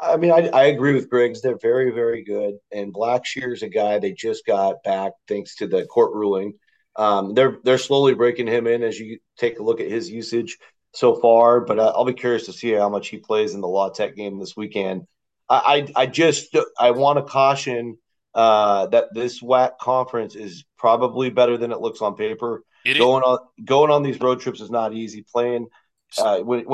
I mean, I agree with Griggs. They're very, very good. And Blackshear's a guy they just got back thanks to the court ruling. They're slowly breaking him in as you take a look at his usage so far. But I'll be curious to see how much he plays in the La Tech game this weekend. I want to caution that this WAC conference is probably better than it looks on paper. Going on these road trips is not easy. When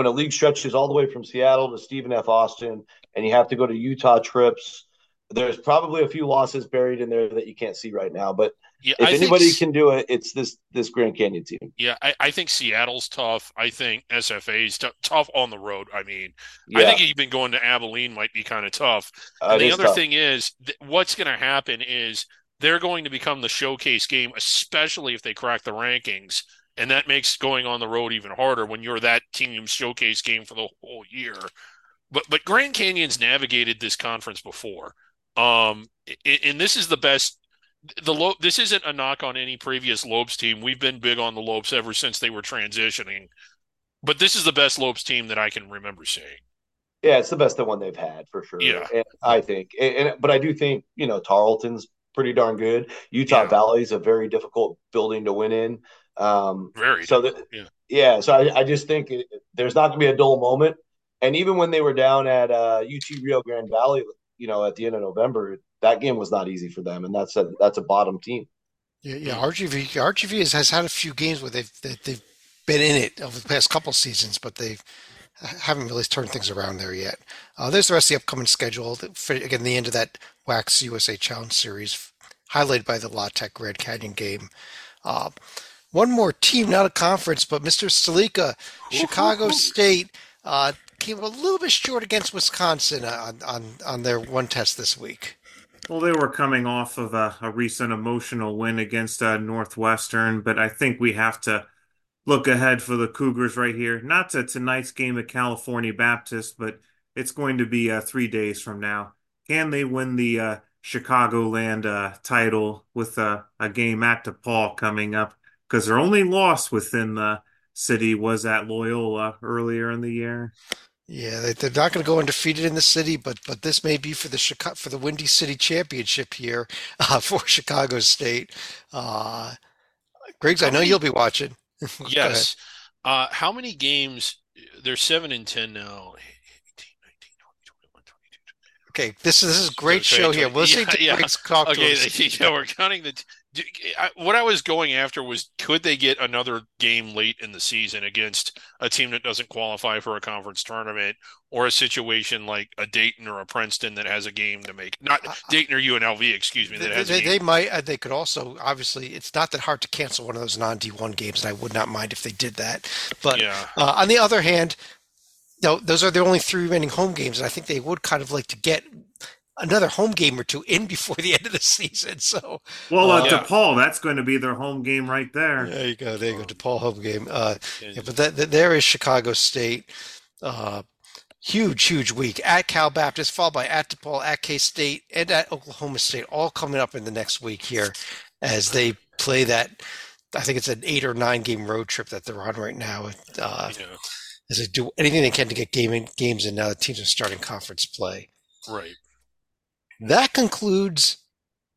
a league stretches all the way from Seattle to Stephen F. Austin and you have to go to Utah trips, there's probably a few losses buried in there that you can't see right now. But if anybody can do it, it's this Grand Canyon team. Yeah, I think Seattle's tough. I think SFA's tough on the road. I mean, yeah. I think even going to Abilene might be kind of tough. And the other thing is what's going to happen is they're going to become the showcase game, especially if they crack the rankings. And that makes going on the road even harder when you're that team's showcase game for the whole year. But Grand Canyon's navigated this conference before. And this is the best. This isn't a knock on any previous Lopes team. We've been big on the Lopes ever since they were transitioning. But this is the best Lopes team that I can remember seeing. Yeah, it's the best one they've had for sure. Yeah. And I think. But I do think, Tarleton's pretty darn good. Utah Valley's a very difficult building to win in. So I just think there's not going to be a dull moment. And even when they were down at UT Rio Grande Valley, at the end of November, that game was not easy for them, and that's a bottom team. Yeah. RGV has had a few games where they've been in it over the past couple seasons, but they've haven't really turned things around there yet. There's the rest of the upcoming schedule. Again, the end of that WAC's USA Challenge Series, highlighted by the La Tech Grand Canyon game. One more team, not a conference, but Mr. Sleka, Chicago State, came a little bit short against Wisconsin on their one test this week. Well, they were coming off of a recent emotional win against Northwestern, but I think we have to look ahead for the Cougars right here. Not to tonight's game at California Baptist, but it's going to be 3 days from now. Can they win the Chicagoland title with a game at DePaul coming up? Because their only loss within the city was at Loyola earlier in the year. Yeah, they're not going to go undefeated in the city, but this may be for the Windy City Championship here for Chicago State. Griggs, I know you'll be watching. Yes. How many games? They're 7-10 now. 18, 19, 20, 21, 22. Okay, this is a great show here. We'll see Griggs talk to us. Yeah, we're counting the. What I was going after was, could they get another game late in the season against a team that doesn't qualify for a conference tournament, or a situation like a Dayton or a Princeton that has a game to make? Not Dayton or UNLV, excuse me. They might. They could also, obviously, it's not that hard to cancel one of those non-D1 games, and I would not mind if they did that. But on the other hand, no, those are the only three remaining home games, and I think they would kind of like to get another home game or two in before the end of the season. So, well, DePaul, that's going to be their home game right there. There you go. There you go. DePaul home game. But there is Chicago State. Huge week at Cal Baptist, followed by at DePaul, at K-State, and at Oklahoma State, all coming up in the next week here as they play that. I think it's an 8 or 9 game road trip that they're on right now. As they do anything they can to get games in now that teams are starting conference play. Right. That concludes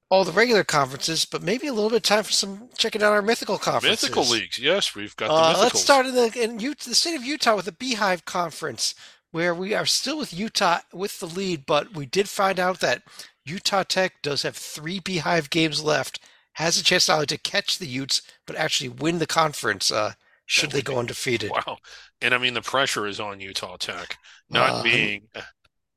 all the regular conferences, but maybe a little bit of time for some checking out our mythical conferences. Mythical leagues, yes, we've got the mythicals. Let's start in the state of Utah with the Beehive Conference, where we are still with Utah with the lead, but we did find out that Utah Tech does have 3 Beehive games left, has a chance not only to catch the Utes, but actually win the conference should they go undefeated. Wow. And, I mean, the pressure is on Utah Tech, not being –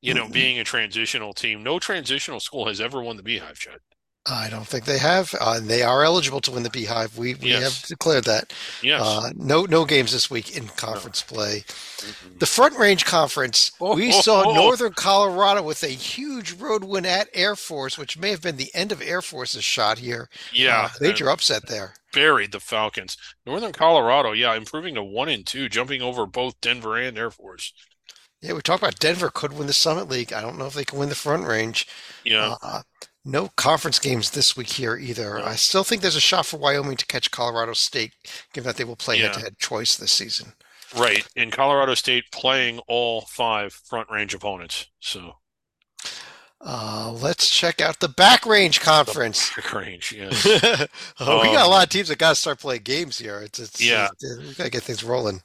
being a transitional team. No transitional school has ever won the Beehive, Chad. I don't think they have. They are eligible to win the Beehive. We have declared that. Yes. No games this week in conference play. Mm-hmm. The Front Range Conference, we saw Northern Colorado with a huge road win at Air Force, which may have been the end of Air Force's shot here. Yeah. Major upset there. Buried the Falcons. Northern Colorado, improving to 1-2, jumping over both Denver and Air Force. Yeah, we talked about Denver could win the Summit League. I don't know if they can win the Front Range. Yeah. No conference games this week here either. No. I still think there's a shot for Wyoming to catch Colorado State, given that they will play head-to-head twice this season. Right, and Colorado State playing all 5 Front Range opponents. So, let's check out the Back Range Conference. The Back Range, yes. We got a lot of teams that got to start playing games here. We got to get things rolling.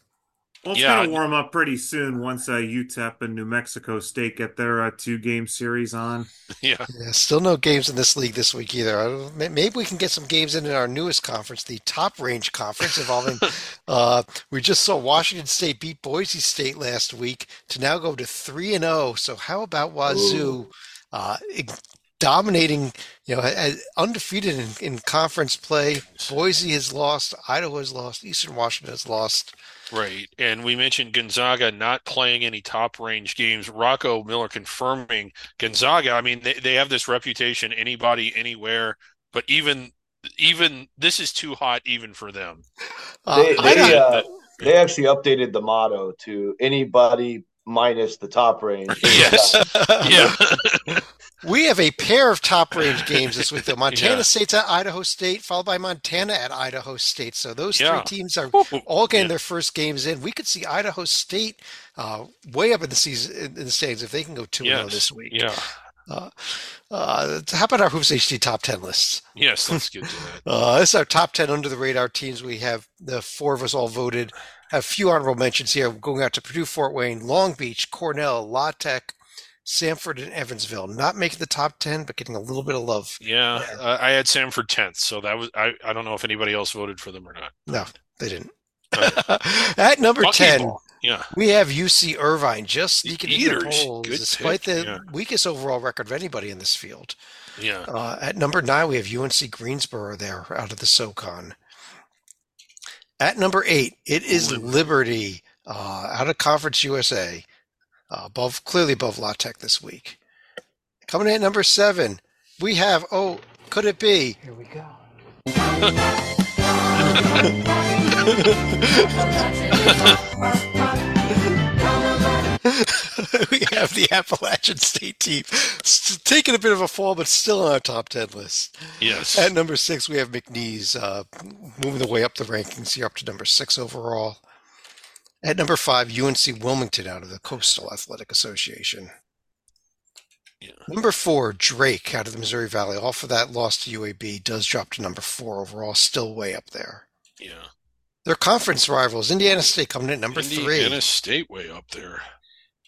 Well, it's going to warm up pretty soon once UTEP and New Mexico State get their 2-game series on. Yeah, still no games in this league this week either. Maybe we can get some games in our newest conference, the Top Range Conference, involving – we just saw Washington State beat Boise State last week to now go to 3-0. So how about Wazoo dominating, undefeated in conference play? Boise has lost. Idaho has lost. Eastern Washington has lost. Right, and we mentioned Gonzaga not playing any top-range games. Rocco Miller confirming Gonzaga. I mean, they have this reputation, anybody, anywhere, but even this is too hot even for them. They actually updated the motto to anybody minus the top range. Yes, yeah. We have a pair of top-range games this week, though. Montana State's at Idaho State, followed by Montana at Idaho State. So those three teams are all getting their first games in. We could see Idaho State way up in the season in the standings if they can go 2-0 this week. Yeah. How about our Hoops HD top 10 lists? Yes, let's get to that. This is our top 10 under-the-radar teams. We have the 4 of us all voted. Have a few honorable mentions here. We're going out to Purdue, Fort Wayne, Long Beach, Cornell, La Tech, Samford and Evansville, not making the top 10, but getting a little bit of love. Yeah, I had Samford 10th, so that was. I don't know if anybody else voted for them or not. No, they didn't. At number 10, Yeah. We have UC Irvine just sneaking into the polls despite the weakest overall record of anybody in this field. Yeah. At number 9, we have UNC Greensboro there out of the SoCon. At number 8, it is Liberty out of Conference USA, clearly above La Tech this week. Coming in at number 7, we have, oh, could it be? Here we go. We have the Appalachian State team taking a bit of a fall, but still on our top 10 list. Yes. At number 6, we have McNeese moving the way up the rankings here, up to number 6 overall. At number 5, UNC Wilmington out of the Coastal Athletic Association. Yeah. Number 4, Drake out of the Missouri Valley. Off of that loss to UAB, does drop to number 4 overall, still way up there. Yeah. Their conference rivals, Indiana State, coming in at number 3. Indiana State way up there.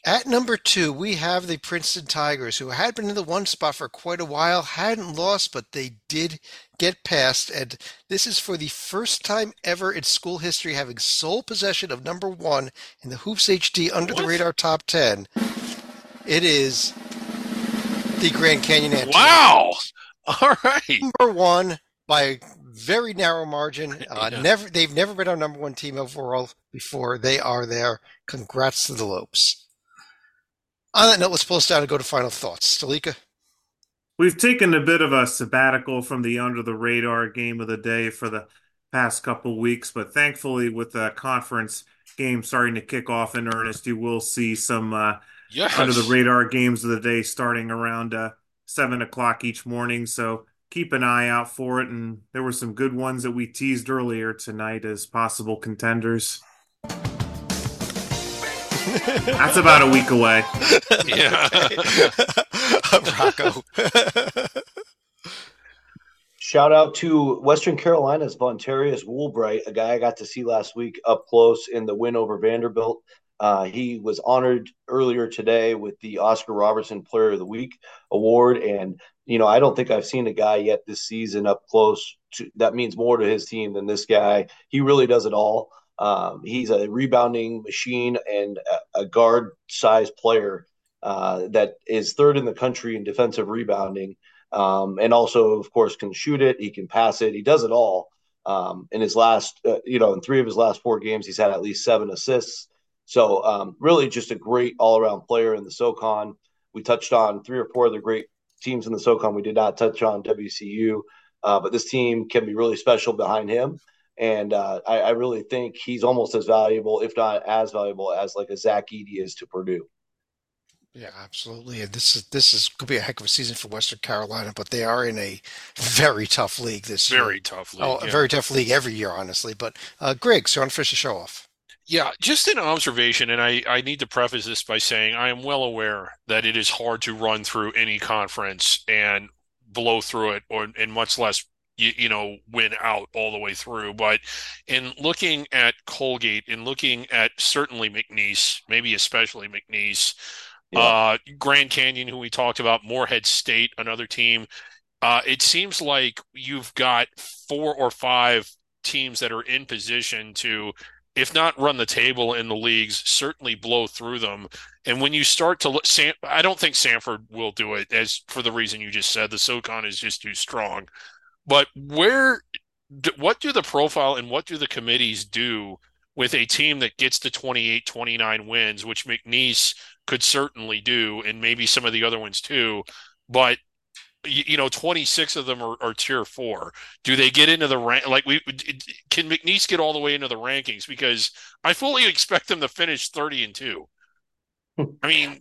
At number 2, we have the Princeton Tigers, who had been in the one spot for quite a while, hadn't lost, but they did get past. And this is for the first time ever in school history having sole possession of number 1 in the Hoops HD Under the Radar Top 10. It is the Grand Canyon Antelope. Wow! All right. Number 1 by a very narrow margin. They've never been our number 1 team overall before. They are there. Congrats to the Lopes. On that note, let's pull us down and go to final thoughts. Sleka? We've taken a bit of a sabbatical from the under-the-radar game of the day for the past couple of weeks, but thankfully with the conference game starting to kick off in earnest, you will see some under-the-radar games of the day starting around 7 o'clock each morning, so keep an eye out for it. And there were some good ones that we teased earlier tonight as possible contenders. That's about a week away. Yeah. Rocco. Shout out to Western Carolina's Vontarius Woolbright, a guy I got to see last week up close in the win over Vanderbilt. He was honored earlier today with the Oscar Robertson Player of the Week award. And, you know, I don't think I've seen a guy yet this season up close that means more to his team than this guy. He really does it all. He's a rebounding machine and a guard-sized player that is third in the country in defensive rebounding, and also, of course, can shoot it. He can pass it. He does it all. In his last, in 3 of his last 4 games, he's had at least 7 assists. So really just a great all-around player in the SoCon. We touched on 3 or 4 of the great teams in the SoCon. We did not touch on WCU, but this team can be really special behind him. And I really think he's almost as valuable, if not as valuable, as like a Zach Edey is to Purdue. Yeah, absolutely. And this could be a heck of a season for Western Carolina, but they are in a very tough league this year. Very tough league. Oh, yeah. A very tough league every year, honestly. But Griggs, you're on Fisher Show Off. Yeah, just an observation, and I need to preface this by saying I am well aware that it is hard to run through any conference and blow through it, and much less win out all the way through. But in looking at Colgate and looking at certainly McNeese, maybe especially McNeese, Grand Canyon, who we talked about, Moorhead State, another team, it seems like you've got 4 or 5 teams that are in position to, if not run the table in the leagues, certainly blow through them. And when you start to look, I don't think Samford will do it, as for the reason you just said. The SoCon is just too strong. But what do the profile and what do the committees do with a team that gets to 28, 29 wins, which McNeese could certainly do, and maybe some of the other ones too, but 26 of them are Tier 4. Do they get into the rank? Like, can McNeese get all the way into the rankings? Because I fully expect them to finish 30-2. I mean,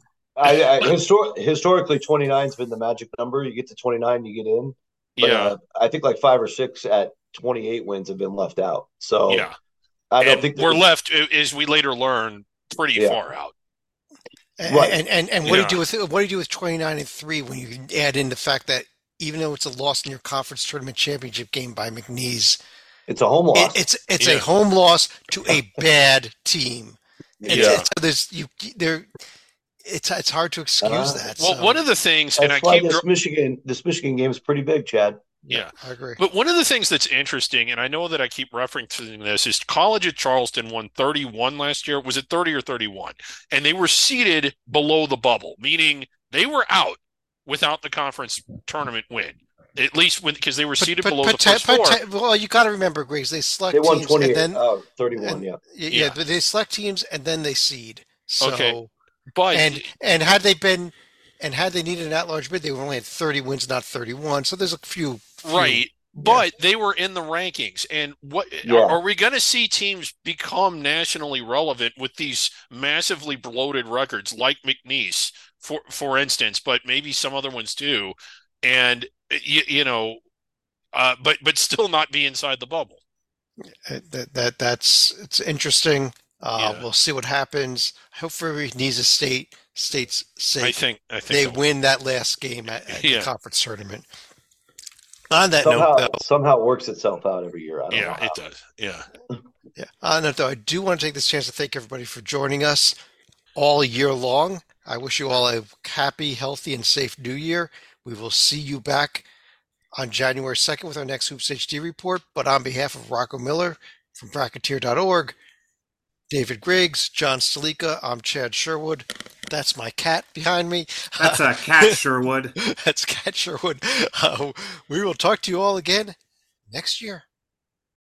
historically, 29 has been the magic number. You get to 29, you get in. But, I think like 5 or 6 at 28 wins have been left out. So I don't think we're left, as we later learn, pretty far out. Right. And what do you do with 29-3 when you add in the fact that even though it's a loss in your conference tournament championship game by McNeese, it's a home loss. It's a home loss to a bad team. It's hard to excuse that. Well, one of the things, and I keep this Michigan game is pretty big, Chad. Yeah, I agree. But one of the things that's interesting, and I know that I keep referencing this, is College at Charleston won 31 last year. Was it 30 or 31? And they were seated below the bubble, meaning they were out without the conference tournament win, at least because they were seated below the first four. Well, you got to remember, Griggs, they select they won teams 20, and then 31. And, yeah, but they select teams and then they seed. So, okay, but and had they been. And had they needed an at-large bid, they only had 30 wins, not 31. So there's a few right, but they were in the rankings. And what are we going to see teams become nationally relevant with these massively bloated records, like McNeese, for instance, but maybe some other ones too, and but still not be inside the bubble. That's interesting. We'll see what happens. Hopefully, McNeese State's safe. I think they win that last game at the conference tournament. On that note, though, somehow it works itself out every year. I don't know how it does. Yeah. On that though, I do want to take this chance to thank everybody for joining us all year long. I wish you all a happy, healthy, and safe New Year. We will see you back on January 2nd with our next Hoops HD report. But on behalf of Rocco Miller from Bracketeer.org, David Griggs, John Sleka, I'm Chad Sherwood. That's my cat behind me. That's a cat, Sherwood. That's Cat Sherwood. We will talk to you all again next year.